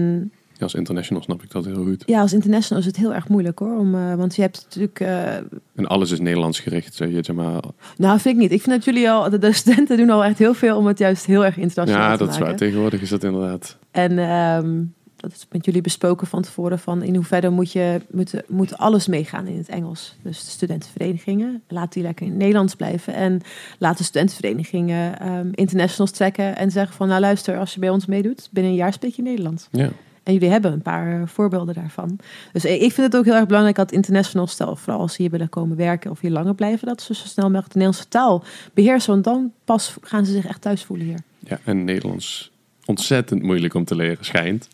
Ja, als international snap ik dat heel goed. Ja, als international is het heel erg moeilijk hoor. Om, uh, want je hebt natuurlijk... Uh... En alles is Nederlands gericht, zeg je, zeg maar. Nou, vind ik niet. Ik vind dat jullie al... De, de studenten doen al echt heel veel om het juist heel erg internationaal ja, te maken. Ja, dat is waar. Tegenwoordig is dat inderdaad. En... Um... Dat is met jullie besproken van tevoren. Van in hoeverre moet, je, moet, moet alles meegaan in het Engels. Dus de studentenverenigingen. Laat die lekker in het Nederlands blijven. En laat de studentenverenigingen um, internationals trekken. En zeggen van nou luister, als je bij ons meedoet. Binnen een jaar spreek je Nederlands. Ja. En jullie hebben een paar voorbeelden daarvan. Dus ik vind het ook heel erg belangrijk dat internationals, stel, vooral als ze hier willen komen werken of hier langer blijven. Dat ze zo snel mogelijk de Nederlandse taal beheersen. Want dan pas gaan ze zich echt thuis voelen hier. Ja, en Nederlands ontzettend moeilijk om te leren schijnt.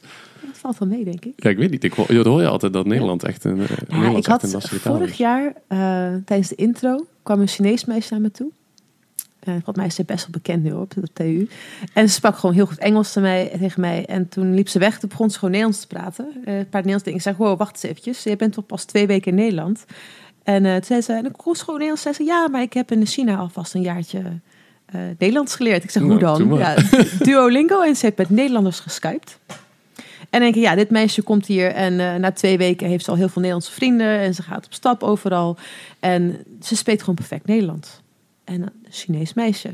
Valt wel mee, denk ik. Ja, ik weet niet. Ik hoor, dat hoor je altijd dat Nederland echt een, ja, Nederland ik had echt een lastige taal vorig is. jaar uh, tijdens de intro kwam een Chinees meisje naar me toe. Uh, volgens mij is ze best wel bekend nu op de T U. En ze sprak gewoon heel goed Engels te mij, tegen mij. En toen liep ze weg. Toen begon ze gewoon Nederlands te praten. Uh, een paar Nederlands dingen. Ik zei, wow, wacht eens eventjes. Je bent toch pas twee weken in Nederland. En uh, toen zei ze, en ik kon gewoon Nederlands. Zei ze, ja, maar ik heb in China alvast een jaartje... Uh, Nederlands geleerd. Ik zeg, nou, hoe dan? Ja, Duolingo. En ze heeft met Nederlanders geskypt. En denk ik, ja, dit meisje komt hier en uh, na twee weken heeft ze al heel veel Nederlandse vrienden. En ze gaat op stap overal. En ze spreekt gewoon perfect Nederlands. En een Chinees meisje.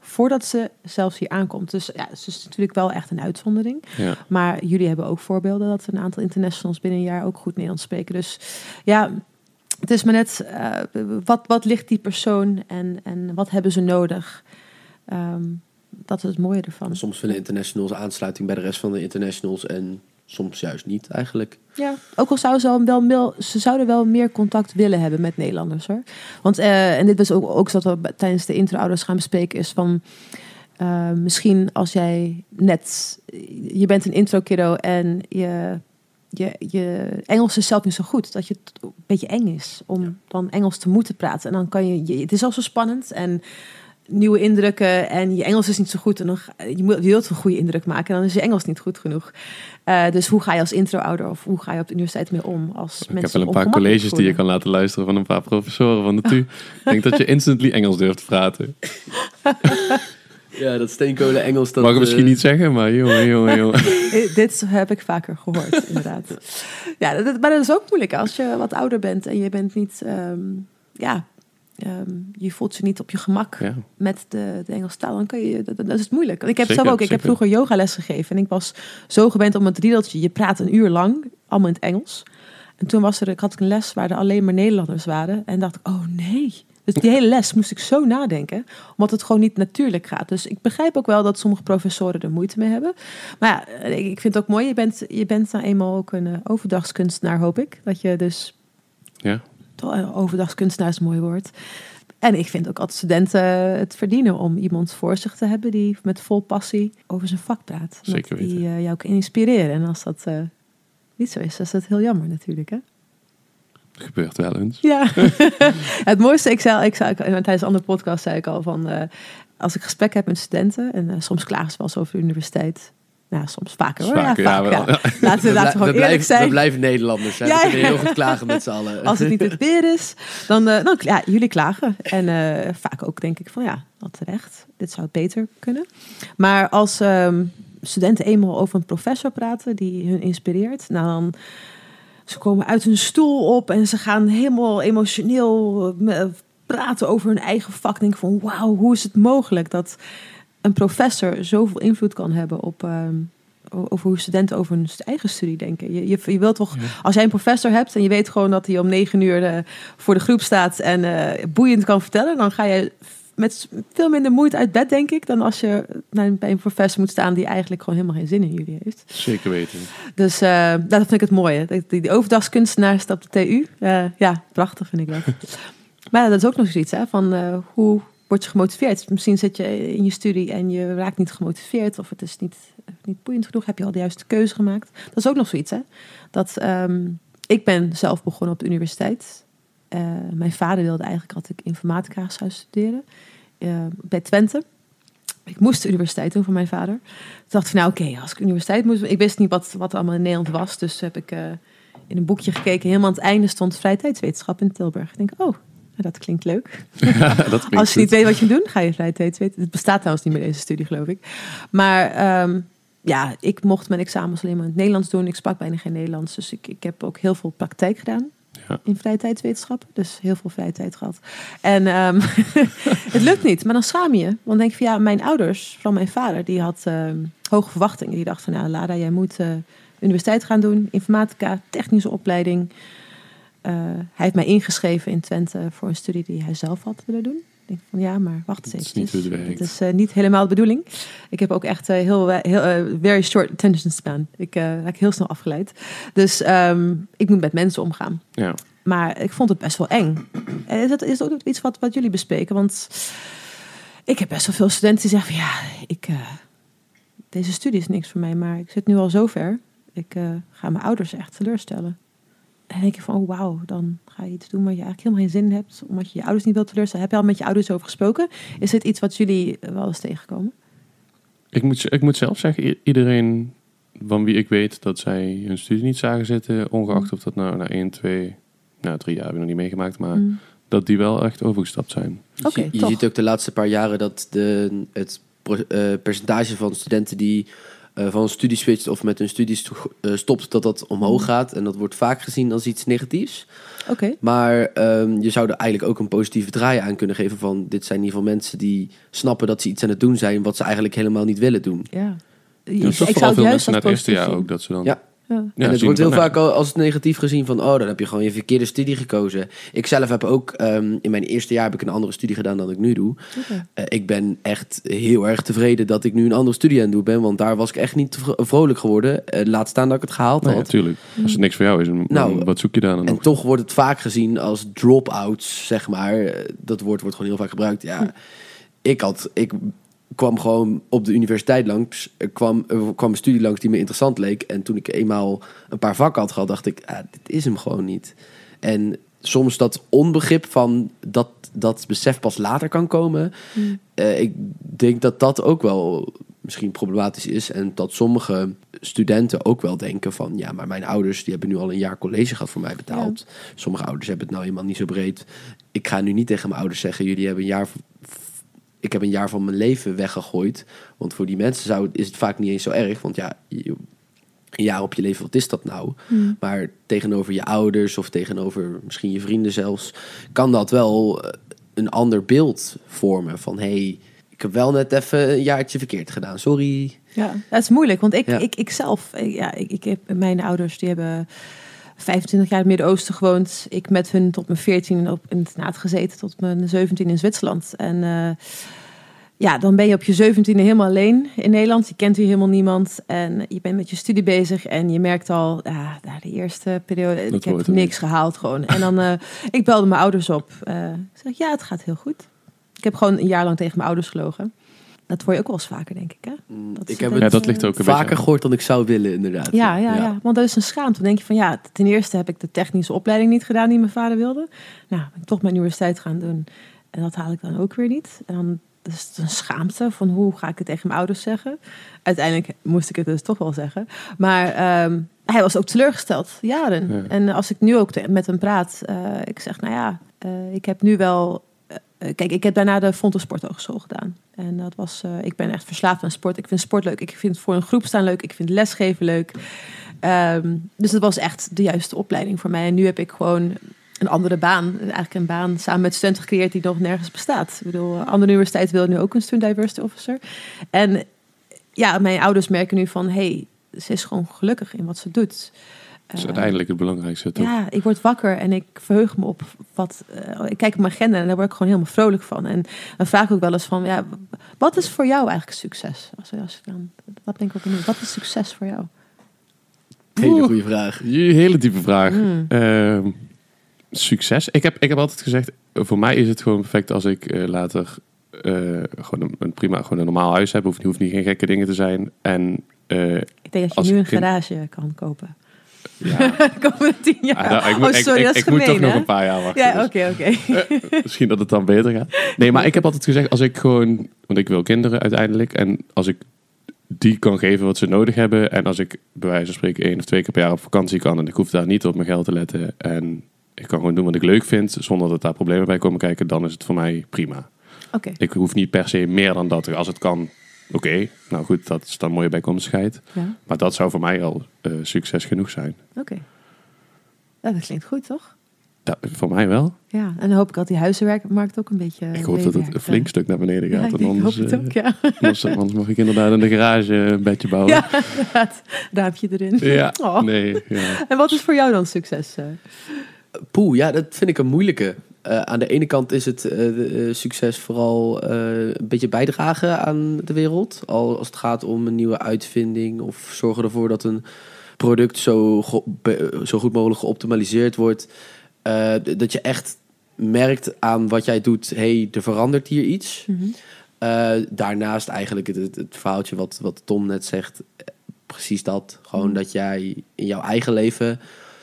Voordat ze zelfs hier aankomt. Dus ja, ze is natuurlijk wel echt een uitzondering. Ja. Maar jullie hebben ook voorbeelden dat een aantal internationals binnen een jaar ook goed Nederlands spreken. Dus ja, het is maar net, uh, wat, wat ligt die persoon en, en wat hebben ze nodig? Um, Dat is het mooie ervan. Soms vinden internationals aansluiting bij de rest van de internationals en soms juist niet eigenlijk. Ja, ook al zouden ze wel, wel, ze zouden wel meer contact willen hebben met Nederlanders hoor. Want, uh, en dit was ook, ook wat we tijdens de intro-ouders gaan bespreken is van... Uh, misschien als jij net, je bent een intro-kiddo en je... Je, je Engels is zelf niet zo goed. Dat je het een beetje eng is om ja. dan Engels te moeten praten. En dan kan je, je het is al zo spannend en... nieuwe indrukken en je Engels is niet zo goed en dan je moet je wilt een goede indruk maken en dan is je Engels niet goed genoeg. Uh, dus hoe ga je als intro-ouder of hoe ga je op de universiteit mee om als ik mensen? Ik heb wel een paar colleges voelen. Die je kan laten luisteren van een paar professoren van de T U. Ik denk dat je instantly Engels durft praten. Ja, dat steenkolen Engels... Dat, mag ik uh... misschien niet zeggen, maar jongen, jongen, jongen. Dit heb ik vaker gehoord, inderdaad. Ja, dat, maar dat is ook moeilijk als je wat ouder bent en je bent niet... Um, ja, um, je voelt je niet op je gemak ja. met de, de Engelse taal. Dan kun je, dat, dat is het moeilijk. Ik heb zeker, zelf ook, ik zeker. heb vroeger yogales gegeven en ik was zo gewend om het riedeltje. Je praat een uur lang, allemaal in het Engels. En toen was er, ik had ik een les waar er alleen maar Nederlanders waren. En dacht ik, oh nee. Dus die hele les moest ik zo nadenken. Omdat het gewoon niet natuurlijk gaat. Dus ik begrijp ook wel dat sommige professoren er moeite mee hebben. Maar ja, ik vind het ook mooi. Je bent, je bent nou eenmaal ook een overdagskunstenaar, hoop ik. Dat je dus... Ja. Overdagskunstenaar is een mooi woord. En ik vind ook altijd studenten het verdienen om iemand voor zich te hebben... die met vol passie over zijn vak praat. Zeker weten. Die uh, jou kan inspireren. En als dat... Uh, niet zo is, dat is dat heel jammer natuurlijk, hè? Dat gebeurt wel eens. Ja, het mooiste, ik zei, ik zei, tijdens een andere podcast zei ik al van... Uh, als ik gesprek heb met studenten, en uh, soms klagen ze wel eens over de universiteit... Nou, soms vaker hoor. Vaker, ja, vaak, ja, ja. Laten we, we, laten we gewoon we eerlijk blijven, zijn. We blijven Nederlanders. Hè? Ja, ja. We kunnen heel goed klagen met z'n allen. Als het niet het weer is, dan, uh, dan ja, jullie klagen. En uh, vaak ook denk ik van ja, al terecht. Dit zou het beter kunnen. Maar als um, studenten eenmaal over een professor praten die hun inspireert. Nou, dan, ze komen uit hun stoel op en ze gaan helemaal emotioneel uh, praten over hun eigen vak. Denk van wauw, hoe is het mogelijk dat... een professor zoveel invloed kan hebben op uh, over hoe studenten over hun eigen studie denken. Je, je, je wilt toch, ja. Als jij een professor hebt en je weet gewoon dat hij om negen uur uh, voor de groep staat en uh, boeiend kan vertellen, dan ga je met veel minder moeite uit bed, denk ik, dan als je nou, bij een professor moet staan die eigenlijk gewoon helemaal geen zin in jullie heeft. Zeker weten. Dus uh, dat vind ik het mooie. Die, die overdagskunstenaars op de T U, uh, ja, prachtig vind ik dat. Maar dat is ook nog zoiets hè, van uh, hoe word je gemotiveerd. Misschien zit je in je studie en je raakt niet gemotiveerd of het is niet, niet boeiend genoeg. Heb je al de juiste keuze gemaakt? Dat is ook nog zoiets, hè? Dat, um, ik ben zelf begonnen op de universiteit. Uh, mijn vader wilde eigenlijk dat ik informatica zou studeren uh, bij Twente. Ik moest de universiteit doen voor mijn vader. Toen dacht ik, nou oké, okay, als ik de universiteit moest... Ik wist niet wat, wat er allemaal in Nederland was. Dus heb ik uh, in een boekje gekeken. Helemaal aan het einde stond vrijtijdswetenschap in Tilburg. Ik denk, oh... Dat klinkt leuk. Ja, dat klinkt als je niet goed. Weet wat je moet doen, ga je vrije tijd weten. Het bestaat trouwens niet meer deze studie, geloof ik. Maar um, ja, ik mocht mijn examens alleen maar in het Nederlands doen. Ik sprak bijna geen Nederlands. Dus ik, ik heb ook heel veel praktijk gedaan ja. in vrije tijdswetenschappen. Dus heel veel vrije tijd gehad. En um, het lukt niet. Maar dan schaam je. Want dan denk ik van ja, mijn ouders, vooral mijn vader, die had uh, hoge verwachtingen. Die dacht van nou Lara, jij moet uh, universiteit gaan doen. Informatica, technische opleiding. Uh, hij heeft mij ingeschreven in Twente voor een studie die hij zelf had willen doen. Ik denk van ja, maar wacht eens eventjes. Het is, niet, het is uh, niet helemaal de bedoeling. Ik heb ook echt uh, heel, heel uh, very short attention span. Ik uh, raak heel snel afgeleid. Dus um, ik moet met mensen omgaan. Ja. Maar ik vond het best wel eng. En is dat is ook iets wat, wat jullie bespreken? Want ik heb best wel veel studenten die zeggen van ja, ik, uh, deze studie is niks voor mij. Maar ik zit nu al zo ver. Ik uh, ga mijn ouders echt teleurstellen. En denk je van, oh wauw, dan ga je iets doen waar je eigenlijk helemaal geen zin in hebt. Omdat je je ouders niet wilt teleurstellen. Heb je al met je ouders over gesproken? Is dit iets wat jullie wel eens tegenkomen? Ik moet, ik moet zelf zeggen, iedereen van wie ik weet dat zij hun studie niet zagen zitten. Ongeacht mm. of dat nou na één, twee, nou drie jaar hebben we nog niet meegemaakt. Maar mm. dat die wel echt overgestapt zijn. Dus okay, je je ziet ook de laatste paar jaren dat de, het pro, uh, percentage van studenten die... Uh, van een studie switcht of met een studie st- uh, stopt, dat dat omhoog gaat. En dat wordt vaak gezien als iets negatiefs. Okay. Maar um, je zou er eigenlijk ook een positieve draai aan kunnen geven van... dit zijn in ieder geval mensen die snappen dat ze iets aan het doen zijn... wat ze eigenlijk helemaal niet willen doen. Ja. Ja, dus ik vooral veel mensen na het eerste jaar ook dat ze dan... Ja. Ja. En ja, het wordt heel vaak al als het negatief gezien van... oh, dan heb je gewoon je verkeerde studie gekozen. Ik zelf heb ook... Um, in mijn eerste jaar heb ik een andere studie gedaan dan ik nu doe. Okay. Uh, ik ben echt heel erg tevreden dat ik nu een andere studie aan het doen ben. Want daar was ik echt niet vrolijk geworden. Uh, laat staan dat ik het gehaald nee, had. Natuurlijk. Ja, als het niks voor jou is, nou, wat zoek je daar dan En nog? Toch wordt het vaak gezien als drop-outs, zeg maar. Dat woord wordt gewoon heel vaak gebruikt. Ja, ja. Ik had... ik. kwam gewoon op de universiteit langs, er kwam, er kwam een studie langs die me interessant leek. En toen ik eenmaal een paar vakken had gehad, dacht ik, ah, dit is hem gewoon niet. En soms dat onbegrip van dat, dat besef pas later kan komen. Mm. Uh, ik denk dat dat ook wel misschien problematisch is. En dat sommige studenten ook wel denken van, ja, maar mijn ouders die hebben nu al een jaar college gehad voor mij betaald. Ja. Sommige ouders hebben het nou helemaal niet zo breed. Ik ga nu niet tegen mijn ouders zeggen, jullie hebben een jaar... ik heb een jaar van mijn leven weggegooid. Want voor die mensen zou, is het vaak niet eens zo erg. Want ja, een jaar op je leven, wat is dat nou? Mm. Maar tegenover je ouders of tegenover misschien je vrienden zelfs... kan dat wel een ander beeld vormen van... hey, ik heb wel net even een jaartje verkeerd gedaan, sorry. Ja, dat is moeilijk, want ik, ja. ik, ik zelf... ja, ik, ik heb, mijn ouders die hebben... vijfentwintig jaar in het Midden-Oosten gewoond. Ik met hun tot mijn veertien op in het naad gezeten. Tot mijn zeventien in Zwitserland. En uh, ja, dan ben je op je zeventiende helemaal alleen in Nederland. Je kent hier helemaal niemand. En je bent met je studie bezig. En je merkt al, ah, de eerste periode, dat ik heb niks gehaald gewoon. En dan, uh, ik belde mijn ouders op. Uh, ik zeg, ja, het gaat heel goed. Ik heb gewoon een jaar lang tegen mijn ouders gelogen. Dat hoor je ook wel eens vaker, denk ik. Hè? Dat ik heb het ja, dat ligt ook een vaker gehoord dan ik zou willen, inderdaad. Ja, ja, ja. ja. Want dat is een schaamte. Dan denk je van, ja, ten eerste heb ik de technische opleiding niet gedaan die mijn vader wilde. Nou, ben ik toch mijn universiteit gaan doen. En dat haal ik dan ook weer niet. En dan is het een schaamte van, hoe ga ik het tegen mijn ouders zeggen? Uiteindelijk moest ik het dus toch wel zeggen. Maar um, hij was ook teleurgesteld, jaren. Ja. En als ik nu ook met hem praat, uh, ik zeg, nou ja, uh, ik heb nu wel... Kijk, ik heb daarna de Fontesport Hogeschool gedaan. En dat was, uh, ik ben echt verslaafd aan sport. Ik vind sport leuk. Ik vind voor een groep staan leuk. Ik vind lesgeven leuk. Um, dus dat was echt de juiste opleiding voor mij. En nu heb ik gewoon een andere baan. Eigenlijk een baan samen met studenten gecreëerd die nog nergens bestaat. Ik bedoel, een andere universiteit wil nu ook een Student Diversity Officer. En ja, mijn ouders merken nu van, hey, ze is gewoon gelukkig in wat ze doet. Dat is uiteindelijk het belangrijkste, toch? Ja, ik word wakker en ik verheug me op wat... Uh, ik kijk op mijn agenda en daar word ik gewoon helemaal vrolijk van. En dan vraag ik ook wel eens van... ja, wat is voor jou eigenlijk succes? Als, als ik dan, dat denk ik ook benieuwd. Wat is succes voor jou? Hele goede vraag. Hele diepe vraag. Mm. Uh, succes? Ik heb, ik heb altijd gezegd... voor mij is het gewoon perfect als ik uh, later... Uh, gewoon een, een prima, gewoon een normaal huis heb. Hoeft, hoeft niet geen gekke dingen te zijn. En, uh, ik denk dat je nu een kind... garage kan kopen. Ja. Komende tien jaar. Ah, nou, ik moet, oh, sorry, ik, ik, ik gemeen, moet toch hè? Nog een paar jaar wachten. Ja, oké, oké. Dus, okay, okay. uh, misschien dat het dan beter gaat. Nee, maar ik heb altijd gezegd, als ik gewoon... want ik wil kinderen uiteindelijk. En als ik die kan geven wat ze nodig hebben... en als ik bij wijze van spreken één of twee keer per jaar op vakantie kan... en ik hoef daar niet op mijn geld te letten... en ik kan gewoon doen wat ik leuk vind... zonder dat daar problemen bij komen kijken... dan is het voor mij prima. Okay. Ik hoef niet per se meer dan dat. Als het kan... Oké, okay, nou goed, dat is dan mooie bijkomstigheid. Ja. Maar dat zou voor mij al uh, succes genoeg zijn. Oké. Okay. Nou, dat klinkt goed, toch? Dat, voor mij wel. Ja, en dan hoop ik dat die huizenmarkt ook een beetje... Ik hoop dat het werkt, een flink stuk naar beneden gaat. Ja, ik anders, hoop het ook, ja. Anders, anders mag ik inderdaad in de garage een bedje bouwen. Ja, inderdaad. Raampje erin. Ja, oh. nee. Ja. En wat is voor jou dan succes? Poeh, ja, dat vind ik een moeilijke... Uh, aan de ene kant is het uh, uh, succes vooral uh, een beetje bijdragen aan de wereld. Al als het gaat om een nieuwe uitvinding of zorgen ervoor dat een product zo, go- be- zo goed mogelijk geoptimaliseerd wordt. Uh, d- dat je echt merkt aan wat jij doet, hey, er verandert hier iets. Mm-hmm. Uh, daarnaast eigenlijk het, het, het verhaaltje wat, wat Tom net zegt, precies dat. Gewoon mm-hmm. dat jij in jouw eigen leven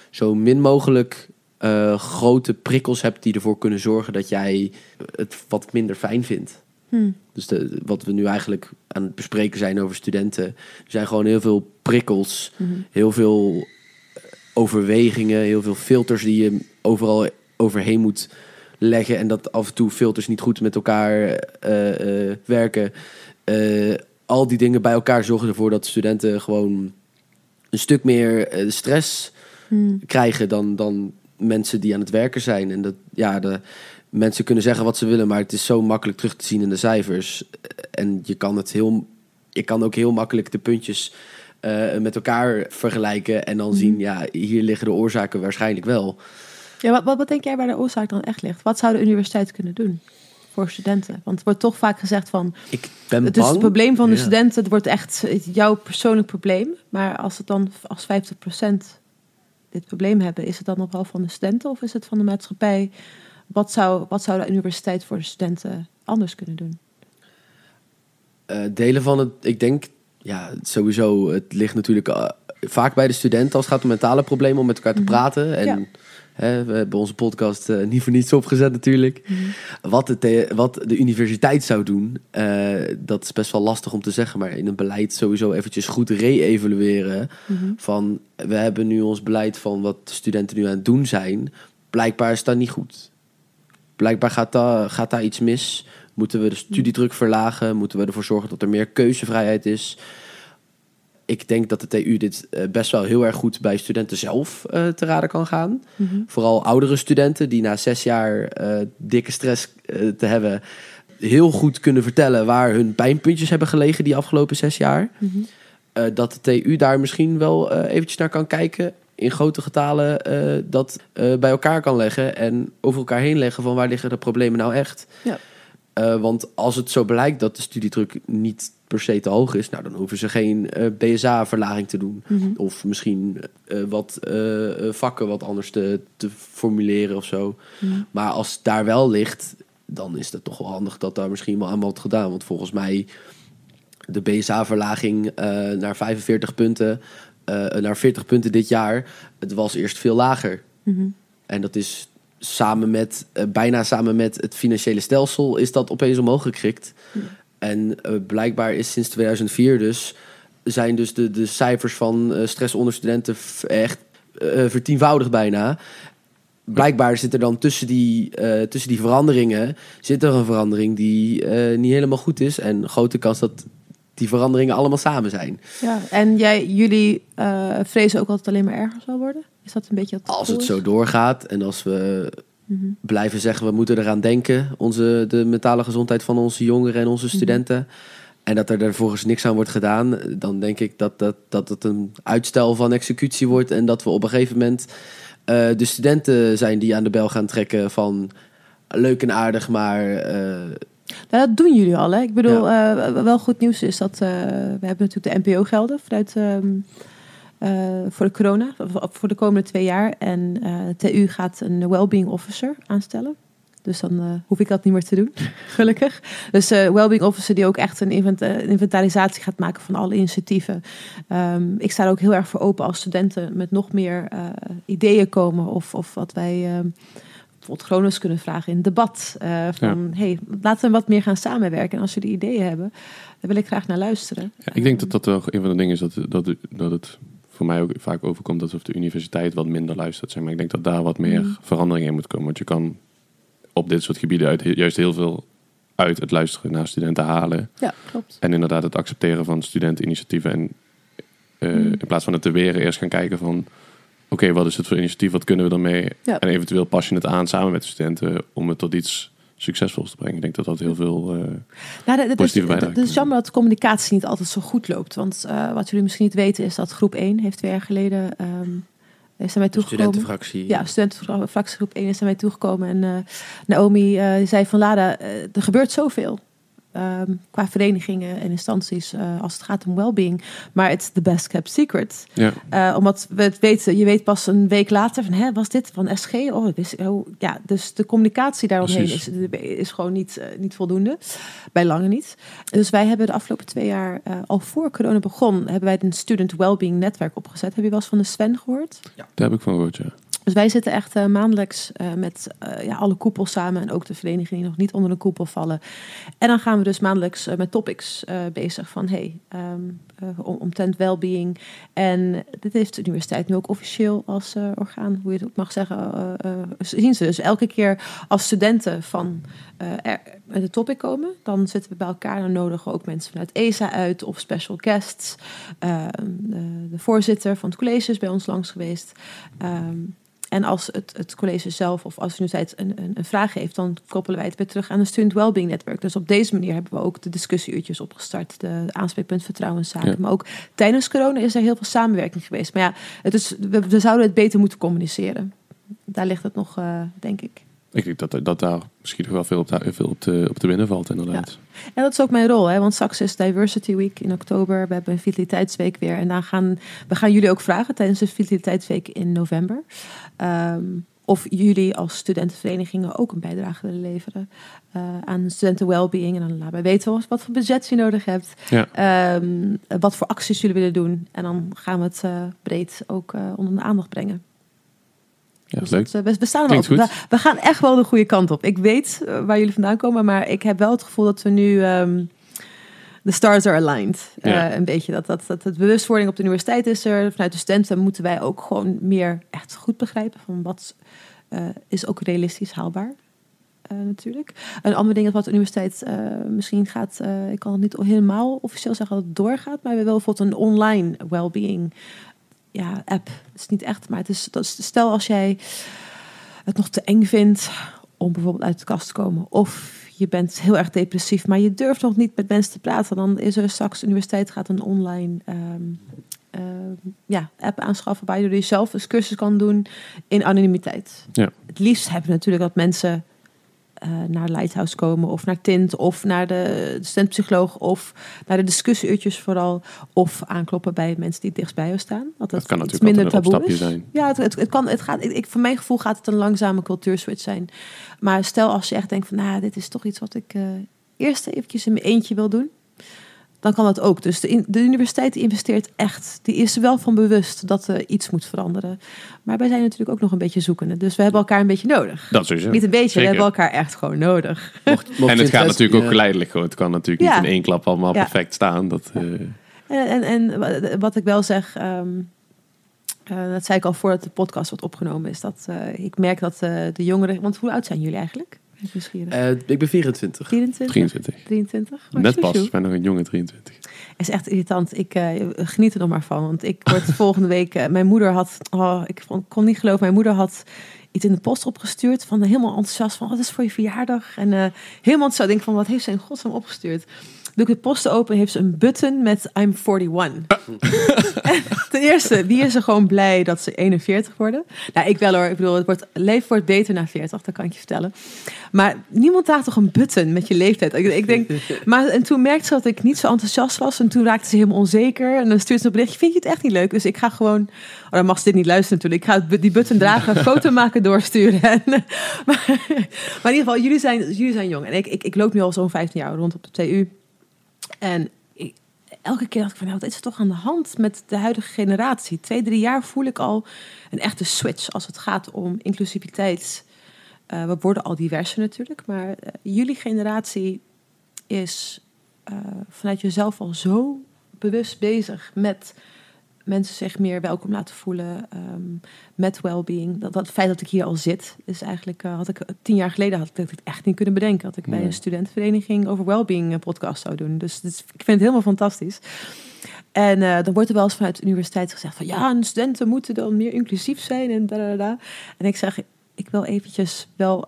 zo min mogelijk... Uh, grote prikkels hebt die ervoor kunnen zorgen dat jij het wat minder fijn vindt. Hmm. Dus de, wat we nu eigenlijk aan het bespreken zijn over studenten, er zijn gewoon heel veel prikkels, hmm. heel veel overwegingen, heel veel filters die je overal overheen moet leggen en dat af en toe filters niet goed met elkaar uh, uh, werken. Uh, al die dingen bij elkaar zorgen ervoor dat studenten gewoon een stuk meer uh, stress hmm. krijgen dan... dan mensen die aan het werken zijn. En dat ja, de mensen kunnen zeggen wat ze willen, maar het is zo makkelijk terug te zien in de cijfers. En je kan het heel, je kan ook heel makkelijk de puntjes uh, met elkaar vergelijken en dan mm. zien, ja, hier liggen de oorzaken waarschijnlijk wel. Ja, wat, wat, wat denk jij waar de oorzaak dan echt ligt? Wat zou de universiteit kunnen doen voor studenten? Want het wordt toch vaak gezegd van... Ik ben het bang. Is het probleem van de ja. studenten, het wordt echt jouw persoonlijk probleem. Maar als het dan als vijftig procent... dit probleem hebben, is het dan nog wel van de studenten of is het van de maatschappij? Wat zou, wat zou de universiteit voor de studenten anders kunnen doen? Uh, delen van het, ik denk, ja, sowieso, het ligt natuurlijk uh, vaak bij de studenten als het gaat om mentale problemen, om met elkaar te mm-hmm. praten. En ja. hè, we hebben onze podcast uh, niet voor niets opgezet natuurlijk. Mm-hmm. Wat, het, uh, wat de universiteit zou doen, uh, dat is best wel lastig om te zeggen, maar in een beleid sowieso eventjes goed re-evalueren mm-hmm. van... we hebben nu ons beleid van wat studenten nu aan het doen zijn. Blijkbaar is dat niet goed. Blijkbaar gaat, da, gaat daar iets mis. Moeten we de studiedruk verlagen? Moeten we ervoor zorgen dat er meer keuzevrijheid is? Ik denk dat de T U dit uh, best wel heel erg goed bij studenten zelf uh, te raden kan gaan. Mm-hmm. Vooral oudere studenten die na zes jaar uh, dikke stress uh, te hebben... heel goed kunnen vertellen waar hun pijnpuntjes hebben gelegen die afgelopen zes jaar. Mm-hmm. Uh, dat de T U daar misschien wel uh, eventjes naar kan kijken... in grote getalen uh, dat uh, bij elkaar kan leggen... en over elkaar heen leggen van waar liggen de problemen nou echt. Ja. Uh, want als het zo blijkt dat de studiedruk niet per se te hoog is... nou, dan hoeven ze geen uh, B S A-verlaging te doen. Mm-hmm. Of misschien uh, wat uh, vakken wat anders te, te formuleren of zo. Mm-hmm. Maar als het daar wel ligt, dan is het toch wel handig... dat daar misschien wel aan wordt gedaan. Want volgens mij de B S A-verlaging uh, naar vijfenveertig punten... Uh, naar veertig punten dit jaar, het was eerst veel lager. Mm-hmm. En dat is samen met, uh, bijna samen met het financiële stelsel... is dat opeens omhoog gekrikt. Mm. En uh, blijkbaar is sinds tweeduizend vier dus... zijn dus de, de cijfers van uh, stress onder studenten f- echt uh, vertienvoudigd bijna. Blijkbaar zit er dan tussen die, uh, tussen die veranderingen... zit er een verandering die uh, niet helemaal goed is. En grote kans dat... die veranderingen allemaal samen zijn. Ja, en jij, jullie uh, vrezen ook altijd alleen maar erger zal worden? Is dat een beetje het Als het zo doorgaat en als we mm-hmm. blijven zeggen... we moeten eraan denken, onze, de mentale gezondheid van onze jongeren en onze studenten... Mm-hmm. en dat er vervolgens niks aan wordt gedaan... dan denk ik dat, dat, dat het een uitstel van executie wordt... en dat we op een gegeven moment uh, de studenten zijn die aan de bel gaan trekken... van leuk en aardig, maar... Uh, Nou, dat doen jullie al, hè? Ik bedoel, ja. uh, wel goed nieuws is dat... Uh, we hebben natuurlijk de N P O-gelden vanuit um, uh, voor de corona, voor de komende twee jaar. En uh, T U gaat een wellbeing officer aanstellen. Dus dan uh, hoef ik dat niet meer te doen, gelukkig. Dus uh, wellbeing officer die ook echt een invent- inventarisatie gaat maken van alle initiatieven. Um, ik sta er ook heel erg voor open als studenten met nog meer uh, ideeën komen of, of wat wij... Um, bijvoorbeeld Gronings kunnen vragen in het debat. Uh, van, ja. hey, laten we wat meer gaan samenwerken. En als jullie ideeën hebben, dan wil ik graag naar luisteren. Ja, ik denk dat dat wel een van de dingen is dat, dat, dat het voor mij ook vaak overkomt... alsof de universiteit wat minder luistert. Zeg maar ik denk dat daar wat meer mm. verandering in moet komen. Want je kan op dit soort gebieden uit, juist heel veel uit het luisteren naar studenten halen. Ja, klopt. En inderdaad het accepteren van studenteninitiatieven. En uh, mm. in plaats van het te weren eerst gaan kijken van... Oké, okay, wat is het voor initiatief? Wat kunnen we daarmee? Ja. En eventueel pas je het aan samen met de studenten om het tot iets succesvols te brengen. Ik denk dat dat heel veel uh, nou, d- d- positieve bijdrage is. Het is jammer dat de communicatie niet altijd zo goed loopt. Want uh, wat jullie misschien niet weten is dat groep één heeft twee jaar geleden... Um, is aan mij toegekomen. Studentenfractie. Ja, studentenfractie groep één is aan mij toegekomen. En uh, Naomi uh, zei van Lara, uh, er gebeurt zoveel. Um, qua verenigingen en instanties uh, als het gaat om wellbeing, maar it's the best kept secret. Ja. Uh, omdat we het weten, je weet pas een week later van, hè, was dit van S G? Oh, wist, oh, ja, dus de communicatie daaromheen is, is gewoon niet, uh, niet voldoende, bij lange niet. Dus wij hebben de afgelopen twee jaar uh, al voor corona begon, hebben wij een student wellbeing netwerk opgezet. Heb je wel eens van de Sven gehoord? Ja. Daar heb ik van gehoord, ja. Dus wij zitten echt uh, maandelijks uh, met uh, ja, alle koepels samen... en ook de verenigingen die nog niet onder een koepel vallen. En dan gaan we dus maandelijks uh, met topics uh, bezig van... hey, um, uh, omtrent wellbeing. En dit heeft de universiteit nu ook officieel als uh, orgaan... hoe je het ook mag zeggen, uh, uh, zien ze. Dus elke keer als studenten van uh, er, de topic komen... dan zitten we bij elkaar en nodigen ook mensen vanuit E S A uit... of special guests. Uh, de, de voorzitter van het college is bij ons langs geweest... Um, En als het, het college zelf of als de universiteit een, een, een vraag heeft... dan koppelen wij het weer terug aan een Student Wellbeing Network. Dus op deze manier hebben we ook de discussieuurtjes opgestart. De, de aanspreekpunt vertrouwenszaken. Ja. Maar ook tijdens corona is er heel veel samenwerking geweest. Maar ja, het is, we, we zouden het beter moeten communiceren. Daar ligt het nog, uh, denk ik. Ik denk dat, dat daar misschien nog wel veel op, de, veel op, de, op te winnen valt, inderdaad. Ja. En dat is ook mijn rol, hè? Want straks is Diversity Week in oktober. We hebben een Vitaliteitsweek weer. En dan gaan we gaan jullie ook vragen tijdens de Vitaliteitsweek in november. Um, of jullie als studentenverenigingen ook een bijdrage willen leveren. Uh, aan studenten wellbeing. En dan laat mij weten wat, wat voor budget je nodig hebt. Ja. Um, wat voor acties jullie willen doen. En dan gaan we het uh, breed ook uh, onder de aandacht brengen. Ja, dus leuk. Dat, we, we, staan op. We, we gaan echt wel de goede kant op. Ik weet waar jullie vandaan komen, maar ik heb wel het gevoel dat we nu um, the stars are aligned. Ja. Uh, een beetje dat, dat, dat, dat bewustwording op de universiteit is er. Vanuit de studenten moeten wij ook gewoon meer echt goed begrijpen van wat uh, is ook realistisch haalbaar. uh, natuurlijk. Een ander ding is wat de universiteit uh, misschien gaat... Uh, ik kan het niet helemaal officieel zeggen dat het doorgaat... maar we hebben wel bijvoorbeeld een online wellbeing ja, app. Het is niet echt, maar het is, dat is, stel als jij het nog te eng vindt... om bijvoorbeeld uit de kast te komen... of je bent heel erg depressief... maar je durft nog niet met mensen te praten... dan is er straks... de universiteit gaat een online... Um, Uh, ja, app aanschaffen waar je door jezelf een cursus kan doen in anonimiteit. Ja. Het liefst hebben we natuurlijk dat mensen uh, naar Lighthouse komen of naar Tint of naar de studentpsycholoog of naar de discussieuurtjes vooral of aankloppen bij mensen die dichtst bij jou staan. Dat, dat kan iets natuurlijk minder taboe is. Zijn. Ja, het, het, het kan, het gaat, ik, ik, voor mijn gevoel gaat het een langzame cultuurswitch zijn. Maar stel als je echt denkt van, nou, ah, dit is toch iets wat ik uh, eerst eventjes in mijn eentje wil doen. Dan kan dat ook. Dus de, de universiteit investeert echt. Die is er wel van bewust dat er iets moet veranderen. Maar wij zijn natuurlijk ook nog een beetje zoekende. Dus we hebben elkaar een beetje nodig. Dat sowieso. Niet een beetje, Zeker. We hebben elkaar echt gewoon nodig. Mocht, mocht en het gaat natuurlijk ja. ook geleidelijk. Hoor. Het kan natuurlijk ja. niet in één klap allemaal ja. perfect staan. Dat, ja. uh... en, en, en wat ik wel zeg... Um, uh, dat zei ik al voordat de podcast wordt opgenomen. Is dat uh, ik merk dat uh, de jongeren... Want hoe oud zijn jullie eigenlijk? Uh, ik ben vierentwintig. drieëntwintig. drieëntwintig. drieëntwintig. Net pas, maar nog een jonge drieëntwintig. Het is echt irritant. Ik uh, geniet er nog maar van. Want ik word volgende week... Uh, mijn moeder had... Oh, ik kon niet geloven. Mijn moeder had iets in de post opgestuurd. Van uh, helemaal enthousiast. Van, wat oh, is voor je verjaardag? En uh, helemaal enthousiast. Ik denk van, wat heeft ze in godsnaam opgestuurd? Doe ik de post open, heeft ze een button met I'm eenenveertig. Ten eerste, die is er gewoon blij dat ze eenenveertig worden. Nou, ik wel hoor. Ik bedoel, het wordt, leven wordt beter na veertig, dat kan ik je vertellen. Maar niemand draagt toch een button met je leeftijd? Ik, ik denk, maar, en toen merkte ze dat ik niet zo enthousiast was. En toen raakte ze helemaal onzeker. En dan stuurde ze een berichtje, vind je het echt niet leuk? Dus ik ga gewoon... Oh, dan mag ze dit niet luisteren natuurlijk. Ik ga die button dragen, foto maken, doorsturen. En, maar, maar in ieder geval, jullie zijn, jullie zijn jong. En ik, ik, ik loop nu al zo'n vijftien jaar rond op de T U. En ik, elke keer dacht ik van, nou, wat is er toch aan de hand met de huidige generatie? Twee, drie jaar voel ik al een echte switch als het gaat om inclusiviteit. Uh, we worden al diverser natuurlijk, maar uh, jullie generatie is uh, vanuit jezelf al zo bewust bezig met mensen zich meer welkom laten voelen, um, met wellbeing. Dat, dat feit dat ik hier al zit, is eigenlijk uh, had ik tien jaar geleden had ik het echt niet kunnen bedenken. Dat ik nee. bij een studentenvereniging over wellbeing een podcast zou doen. Dus, dus ik vind het helemaal fantastisch. En uh, dan wordt er wel eens vanuit de universiteit gezegd van ja, en studenten moeten dan meer inclusief zijn en dadadada. En ik zeg, ik wil eventjes wel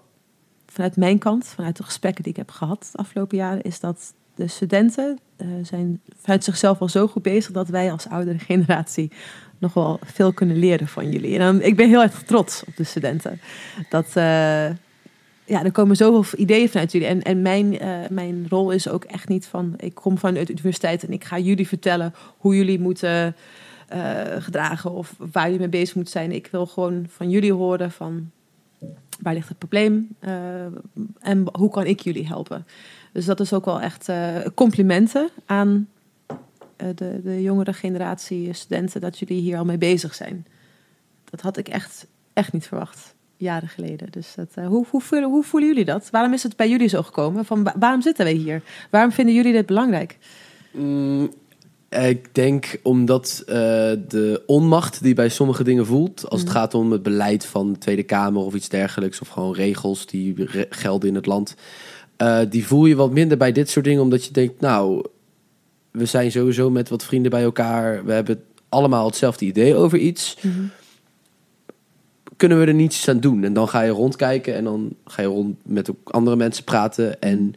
vanuit mijn kant, vanuit de gesprekken die ik heb gehad de afgelopen jaren, is dat de studenten uh, zijn vanuit zichzelf al zo goed bezig dat wij als oudere generatie nog wel veel kunnen leren van jullie. En dan, ik ben heel erg trots op de studenten. Dat, uh, ja, er komen zoveel ideeën vanuit jullie. En, en mijn, uh, mijn rol is ook echt niet van, ik kom vanuit de universiteit en ik ga jullie vertellen hoe jullie moeten uh, gedragen of waar jullie mee bezig moeten zijn. Ik wil gewoon van jullie horen van, waar ligt het probleem uh, en hoe kan ik jullie helpen? Dus dat is ook wel echt uh, complimenten aan uh, de, de jongere generatie studenten, dat jullie hier al mee bezig zijn. Dat had ik echt, echt niet verwacht, jaren geleden. Dus dat, uh, hoe, hoe, voelen, hoe voelen jullie dat? Waarom is het bij jullie zo gekomen? Van, wa- waarom zitten wij hier? Waarom vinden jullie dit belangrijk? Mm, ik denk omdat uh, de onmacht die bij sommige dingen voelt, als mm. het gaat om het beleid van de Tweede Kamer of iets dergelijks, of gewoon regels die re- gelden in het land. Uh, die voel je wat minder bij dit soort dingen, omdat je denkt, nou, we zijn sowieso met wat vrienden bij elkaar. We hebben allemaal hetzelfde idee over iets. Mm-hmm. Kunnen we er niets aan doen? En dan ga je rondkijken en dan ga je rond met andere mensen praten. En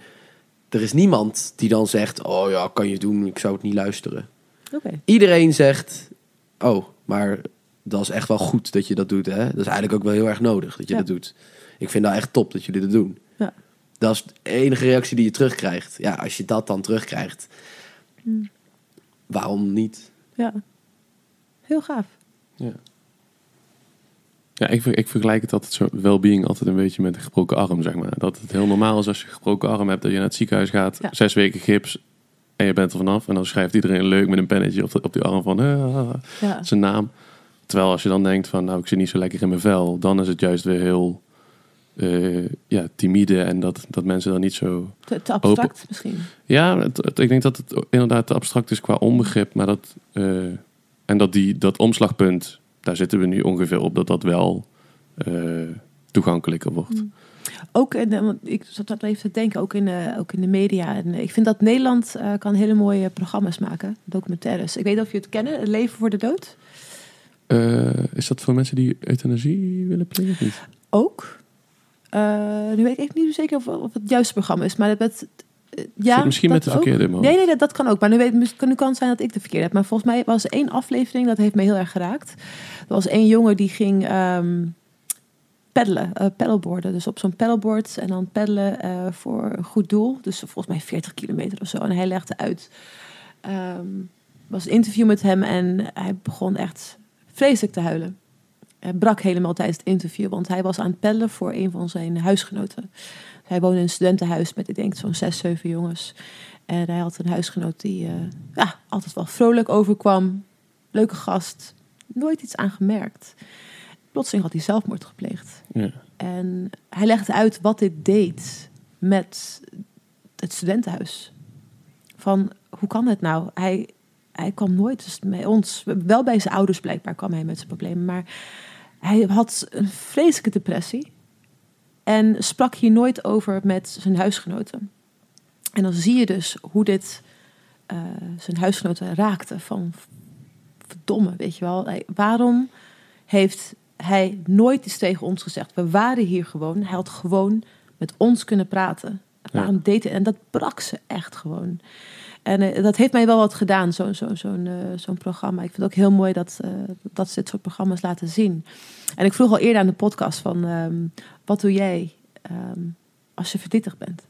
er is niemand die dan zegt, oh ja, kan je doen, ik zou het niet luisteren. Okay. Iedereen zegt, oh, maar dat is echt wel goed dat je dat doet. Hè? Dat is eigenlijk ook wel heel erg nodig dat je ja. dat doet. Ik vind dat echt top dat jullie dat doen. Ja. Dat is de enige reactie die je terugkrijgt. Ja, als je dat dan terugkrijgt. Hmm. Waarom niet? Ja. Heel gaaf. Ja, ja ik, ik vergelijk het altijd zo wellbeing altijd een beetje met een gebroken arm, zeg maar. Dat het heel normaal is als je een gebroken arm hebt, dat je naar het ziekenhuis gaat, ja. zes weken gips en je bent er vanaf. En dan schrijft iedereen leuk met een pennetje op, de, op die arm van ah, ja. zijn naam. Terwijl als je dan denkt van, nou, ik zit niet zo lekker in mijn vel, dan is het juist weer heel... Uh, ja, timide en dat, dat mensen dan niet zo... Te, te abstract open... misschien? Ja, het, het, ik denk dat het inderdaad te abstract is qua onbegrip, maar dat... Uh, en dat die, dat omslagpunt, daar zitten we nu ongeveer op, dat dat wel uh, toegankelijker wordt. Mm. ook in de, ik zat dat even te denken, ook in de, ook in de media. En ik vind dat Nederland uh, kan hele mooie programma's maken, documentaires. Ik weet of je het kennen, het Leven voor de Dood. Uh, is dat voor mensen die euthanasie willen plegen of niet? Ook. Uh, nu weet ik niet zeker of, of het juiste programma is, maar dat werd... Ja, misschien met de verkeerde. Nee, nee, dat, dat kan ook. Maar nu, weet, nu kan het zijn dat ik de verkeerde heb. Maar volgens mij was één aflevering, dat heeft me heel erg geraakt. Er was één jongen die ging um, peddelen, uh, paddleboarden. Dus op zo'n paddleboard en dan peddelen uh, voor een goed doel. Dus volgens mij veertig kilometer of zo. En hij legde uit. Um, was een interview met hem en hij begon echt vreselijk te huilen. Hij brak helemaal tijdens het interview. Want hij was aan het peddelen voor een van zijn huisgenoten. Hij woonde in een studentenhuis met, ik denk, zo'n zes, zeven jongens. En hij had een huisgenoot die uh, ja, altijd wel vrolijk overkwam. Leuke gast. Nooit iets aangemerkt. Plotseling had hij zelfmoord gepleegd. Ja. En hij legde uit wat dit deed met het studentenhuis. Van, hoe kan het nou? Hij, hij kwam nooit dus bij ons. Wel bij zijn ouders blijkbaar kwam hij met zijn problemen. Maar hij had een vreselijke depressie. En sprak hier nooit over met zijn huisgenoten. En dan zie je dus hoe dit uh, zijn huisgenoten raakte. Van verdomme, weet je wel. Hij, waarom heeft hij nooit iets tegen ons gezegd? We waren hier gewoon. Hij had gewoon met ons kunnen praten. Waarom ja. deed hij? En dat brak ze echt gewoon. En uh, dat heeft mij wel wat gedaan, zo, zo, zo'n, uh, zo'n programma. Ik vind het ook heel mooi dat, uh, dat ze dit soort programma's laten zien. En ik vroeg al eerder aan de podcast van... Um, wat doe jij um, als je verdrietig bent?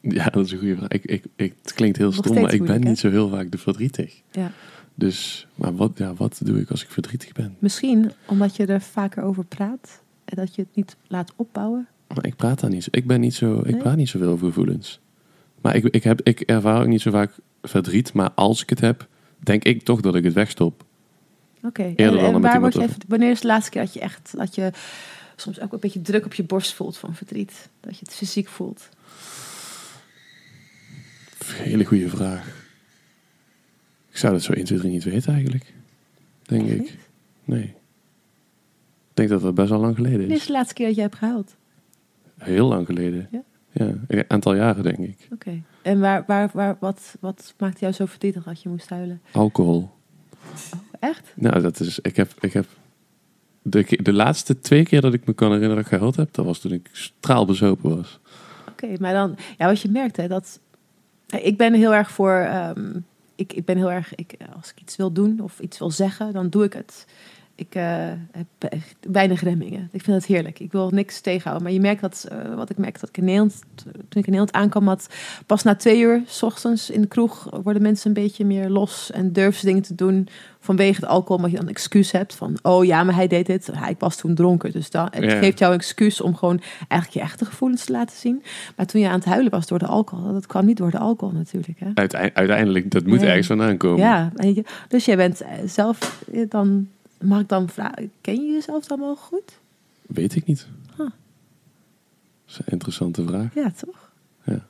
Ja, dat is een goede vraag. Ik, ik, ik, het klinkt heel stom, maar ik moeilijk, ben hè? niet zo heel vaak de verdrietig. Ja. Dus, maar wat, ja, wat doe ik als ik verdrietig ben? Misschien omdat je er vaker over praat en dat je het niet laat opbouwen. Maar ik praat daar niet. Ik ben niet zo. Ik nee? praat niet zoveel over gevoelens. Maar ik, ik, heb, ik ervaar ook niet zo vaak verdriet. Maar als ik het heb, denk ik toch dat ik het wegstop. Oké. Okay. En, en waar word je even, wanneer is de laatste keer dat je echt dat je soms ook een beetje druk op je borst voelt van verdriet? Dat je het fysiek voelt. Hele goede vraag. Ik zou dat zo één, twee, drie niet weten eigenlijk. Denk echt? ik. Nee. Ik denk dat dat best wel lang geleden is. Dit is de laatste keer dat jij hebt gehuild? Heel lang geleden. Ja? Ja, een aantal jaren denk ik. Oké. Okay. En waar, waar, waar, wat, wat maakte jou zo verdrietig dat je moest huilen? Alcohol. Oh, echt? Nou, dat is... Ik heb... Ik heb De, de laatste twee keer dat ik me kan herinneren dat ik gehuild heb, dat was toen ik straalbezopen was. Oké, okay, maar dan, ja, wat je merkt, hè, dat ik ben heel erg voor, um, ik, ik ben heel erg, ik, als ik iets wil doen of iets wil zeggen, dan doe ik het. Ik uh, heb echt weinig remmingen. Ik vind het heerlijk. Ik wil niks tegenhouden. Maar je merkt dat, uh, wat ik merk, dat ik in Nederland, toen ik in Nederland aankwam, had pas na twee uur 's ochtends in de kroeg worden mensen een beetje meer los en durven ze dingen te doen vanwege het alcohol, omdat je dan een excuus hebt van, oh ja, maar hij deed dit. Ja, ik was toen dronken. Dus dat, het ja. geeft jou een excuus om gewoon eigenlijk je echte gevoelens te laten zien. Maar toen je aan het huilen was door de alcohol, dat kwam niet door de alcohol natuurlijk. Hè? Uiteindelijk, dat moet nee. ergens vandaan komen. Ja, dus jij bent zelf dan... Mag ik dan vragen, ken je jezelf dan wel goed? Weet ik niet. Huh. Dat is een interessante vraag. Ja, toch? Ja.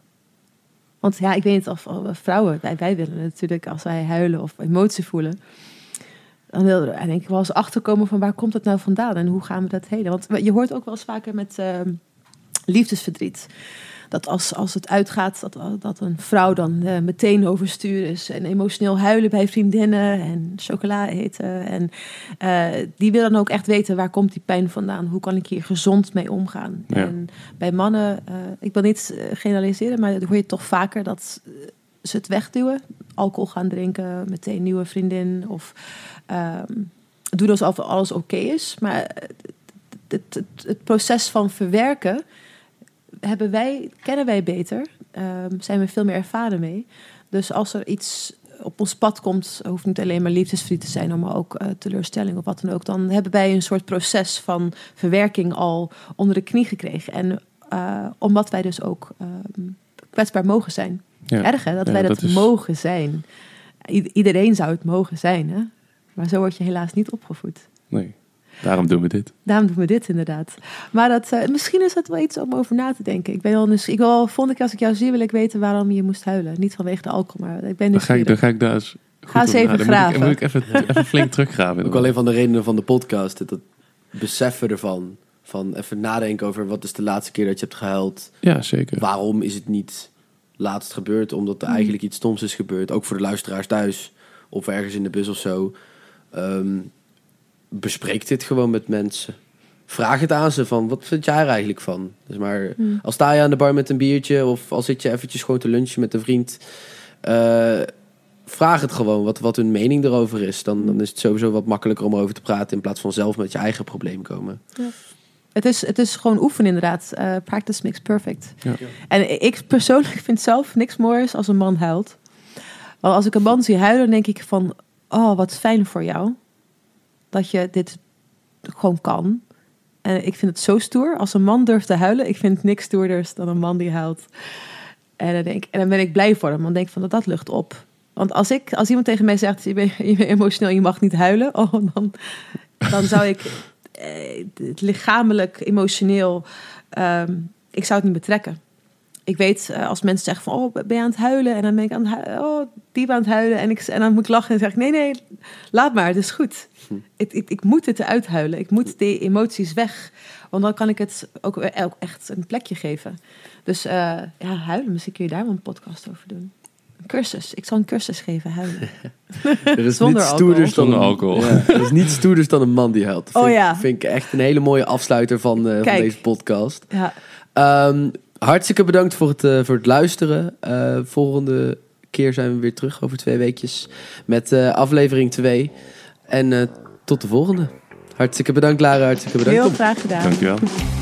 Want ja, ik weet niet of vrouwen, wij, wij willen natuurlijk, als wij huilen of emotie voelen, dan wil er denk ik wel eens achterkomen van waar komt dat nou vandaan en hoe gaan we dat heen? Want je hoort ook wel eens vaker met uh, liefdesverdriet. Dat als, als het uitgaat, dat, dat een vrouw dan uh, meteen overstuur is. En emotioneel huilen bij vriendinnen en chocola eten. En uh, die wil dan ook echt weten, waar komt die pijn vandaan? Hoe kan ik hier gezond mee omgaan? Ja. En bij mannen, uh, ik wil niet generaliseren, maar dat hoor je toch vaker dat ze het wegduwen. Alcohol gaan drinken, meteen nieuwe vriendin. Of uh, doen alsof alles oké is. Maar het, het, het proces van verwerken... Hebben wij, kennen wij beter, um, zijn we veel meer ervaren mee. Dus als er iets op ons pad komt, hoeft niet alleen maar liefdesverdriet te zijn, maar ook uh, teleurstelling of wat dan ook. Dan hebben wij een soort proces van verwerking al onder de knie gekregen. En uh, omdat wij dus ook um, kwetsbaar mogen zijn. Ja. Erg hè, dat ja, wij dat, dat is... mogen zijn. I- iedereen zou het mogen zijn, hè? Maar zo word je helaas niet opgevoed. Nee. Daarom doen we dit. Daarom doen we dit, inderdaad. Maar dat, uh, misschien is dat wel iets om over na te denken. Ik ben al dus, ik wil, vond ik als ik jou zie, wil ik weten waarom je moest huilen. Niet vanwege de alcohol, maar ik ben dan ga ik, dan ga ik daar eens goed Ga eens even na. graven. Dan moet ik, moet ik even, even flink teruggraven. Ook alleen van de redenen van de podcast. Het beseffen ervan. Van even nadenken over wat is de laatste keer dat je hebt gehuild. Ja, zeker. Waarom is het niet laatst gebeurd? Omdat er mm. eigenlijk iets stoms is gebeurd. Ook voor de luisteraars thuis. Of ergens in de bus of zo. Um, bespreek dit gewoon met mensen. Vraag het aan ze van, wat vind jij er eigenlijk van? Dus maar mm. al sta je aan de bar met een biertje... of al zit je eventjes gewoon te lunchen met een vriend... Uh, vraag het gewoon, wat, wat hun mening erover is. Dan, dan is het sowieso wat makkelijker om over te praten... in plaats van zelf met je eigen probleem komen. Ja. Het, is, het is gewoon oefenen inderdaad. Uh, practice makes perfect. Ja. Ja. En ik persoonlijk vind zelf niks moois als een man huilt. Want als ik een man zie huilen, dan denk ik van... oh, wat fijn voor jou. Dat je dit gewoon kan... En ik vind het zo stoer. Als een man durft te huilen, ik vind het niks stoerders dan een man die huilt. En dan, denk, en dan ben ik blij voor hem. Dan denk ik van, dat, dat lucht op. Want als, ik, als iemand tegen mij zegt, je bent, je bent emotioneel, je mag niet huilen. Oh, dan, dan zou ik eh, lichamelijk, emotioneel, um, ik zou het niet betrekken. Ik weet, als mensen zeggen van, oh, ben je aan het huilen? En dan ben ik aan het huilen, oh, diep aan het huilen. En, ik, en dan moet ik lachen en zeg ik, nee, nee, laat maar, het is goed. Hm. Ik, ik, ik moet het eruit huilen. Ik moet die emoties weg. Want dan kan ik het ook, ook echt een plekje geven. Dus uh, ja, huilen, misschien kun je daar wel een podcast over doen. Een cursus. Ik zal een cursus geven, huilen. Er is zonder niets stoerders dan een alcohol. Ja, er is niets stoerders dan een man die huilt. Dat oh, ja. vind ik echt een hele mooie afsluiter van, uh, van deze podcast. Ja. Um, Hartstikke bedankt voor het, uh, voor het luisteren. Uh, volgende keer zijn we weer terug over twee weekjes met uh, aflevering twee. En uh, tot de volgende. Hartstikke bedankt, Lara. Hartstikke bedankt. Heel graag gedaan. Dankjewel.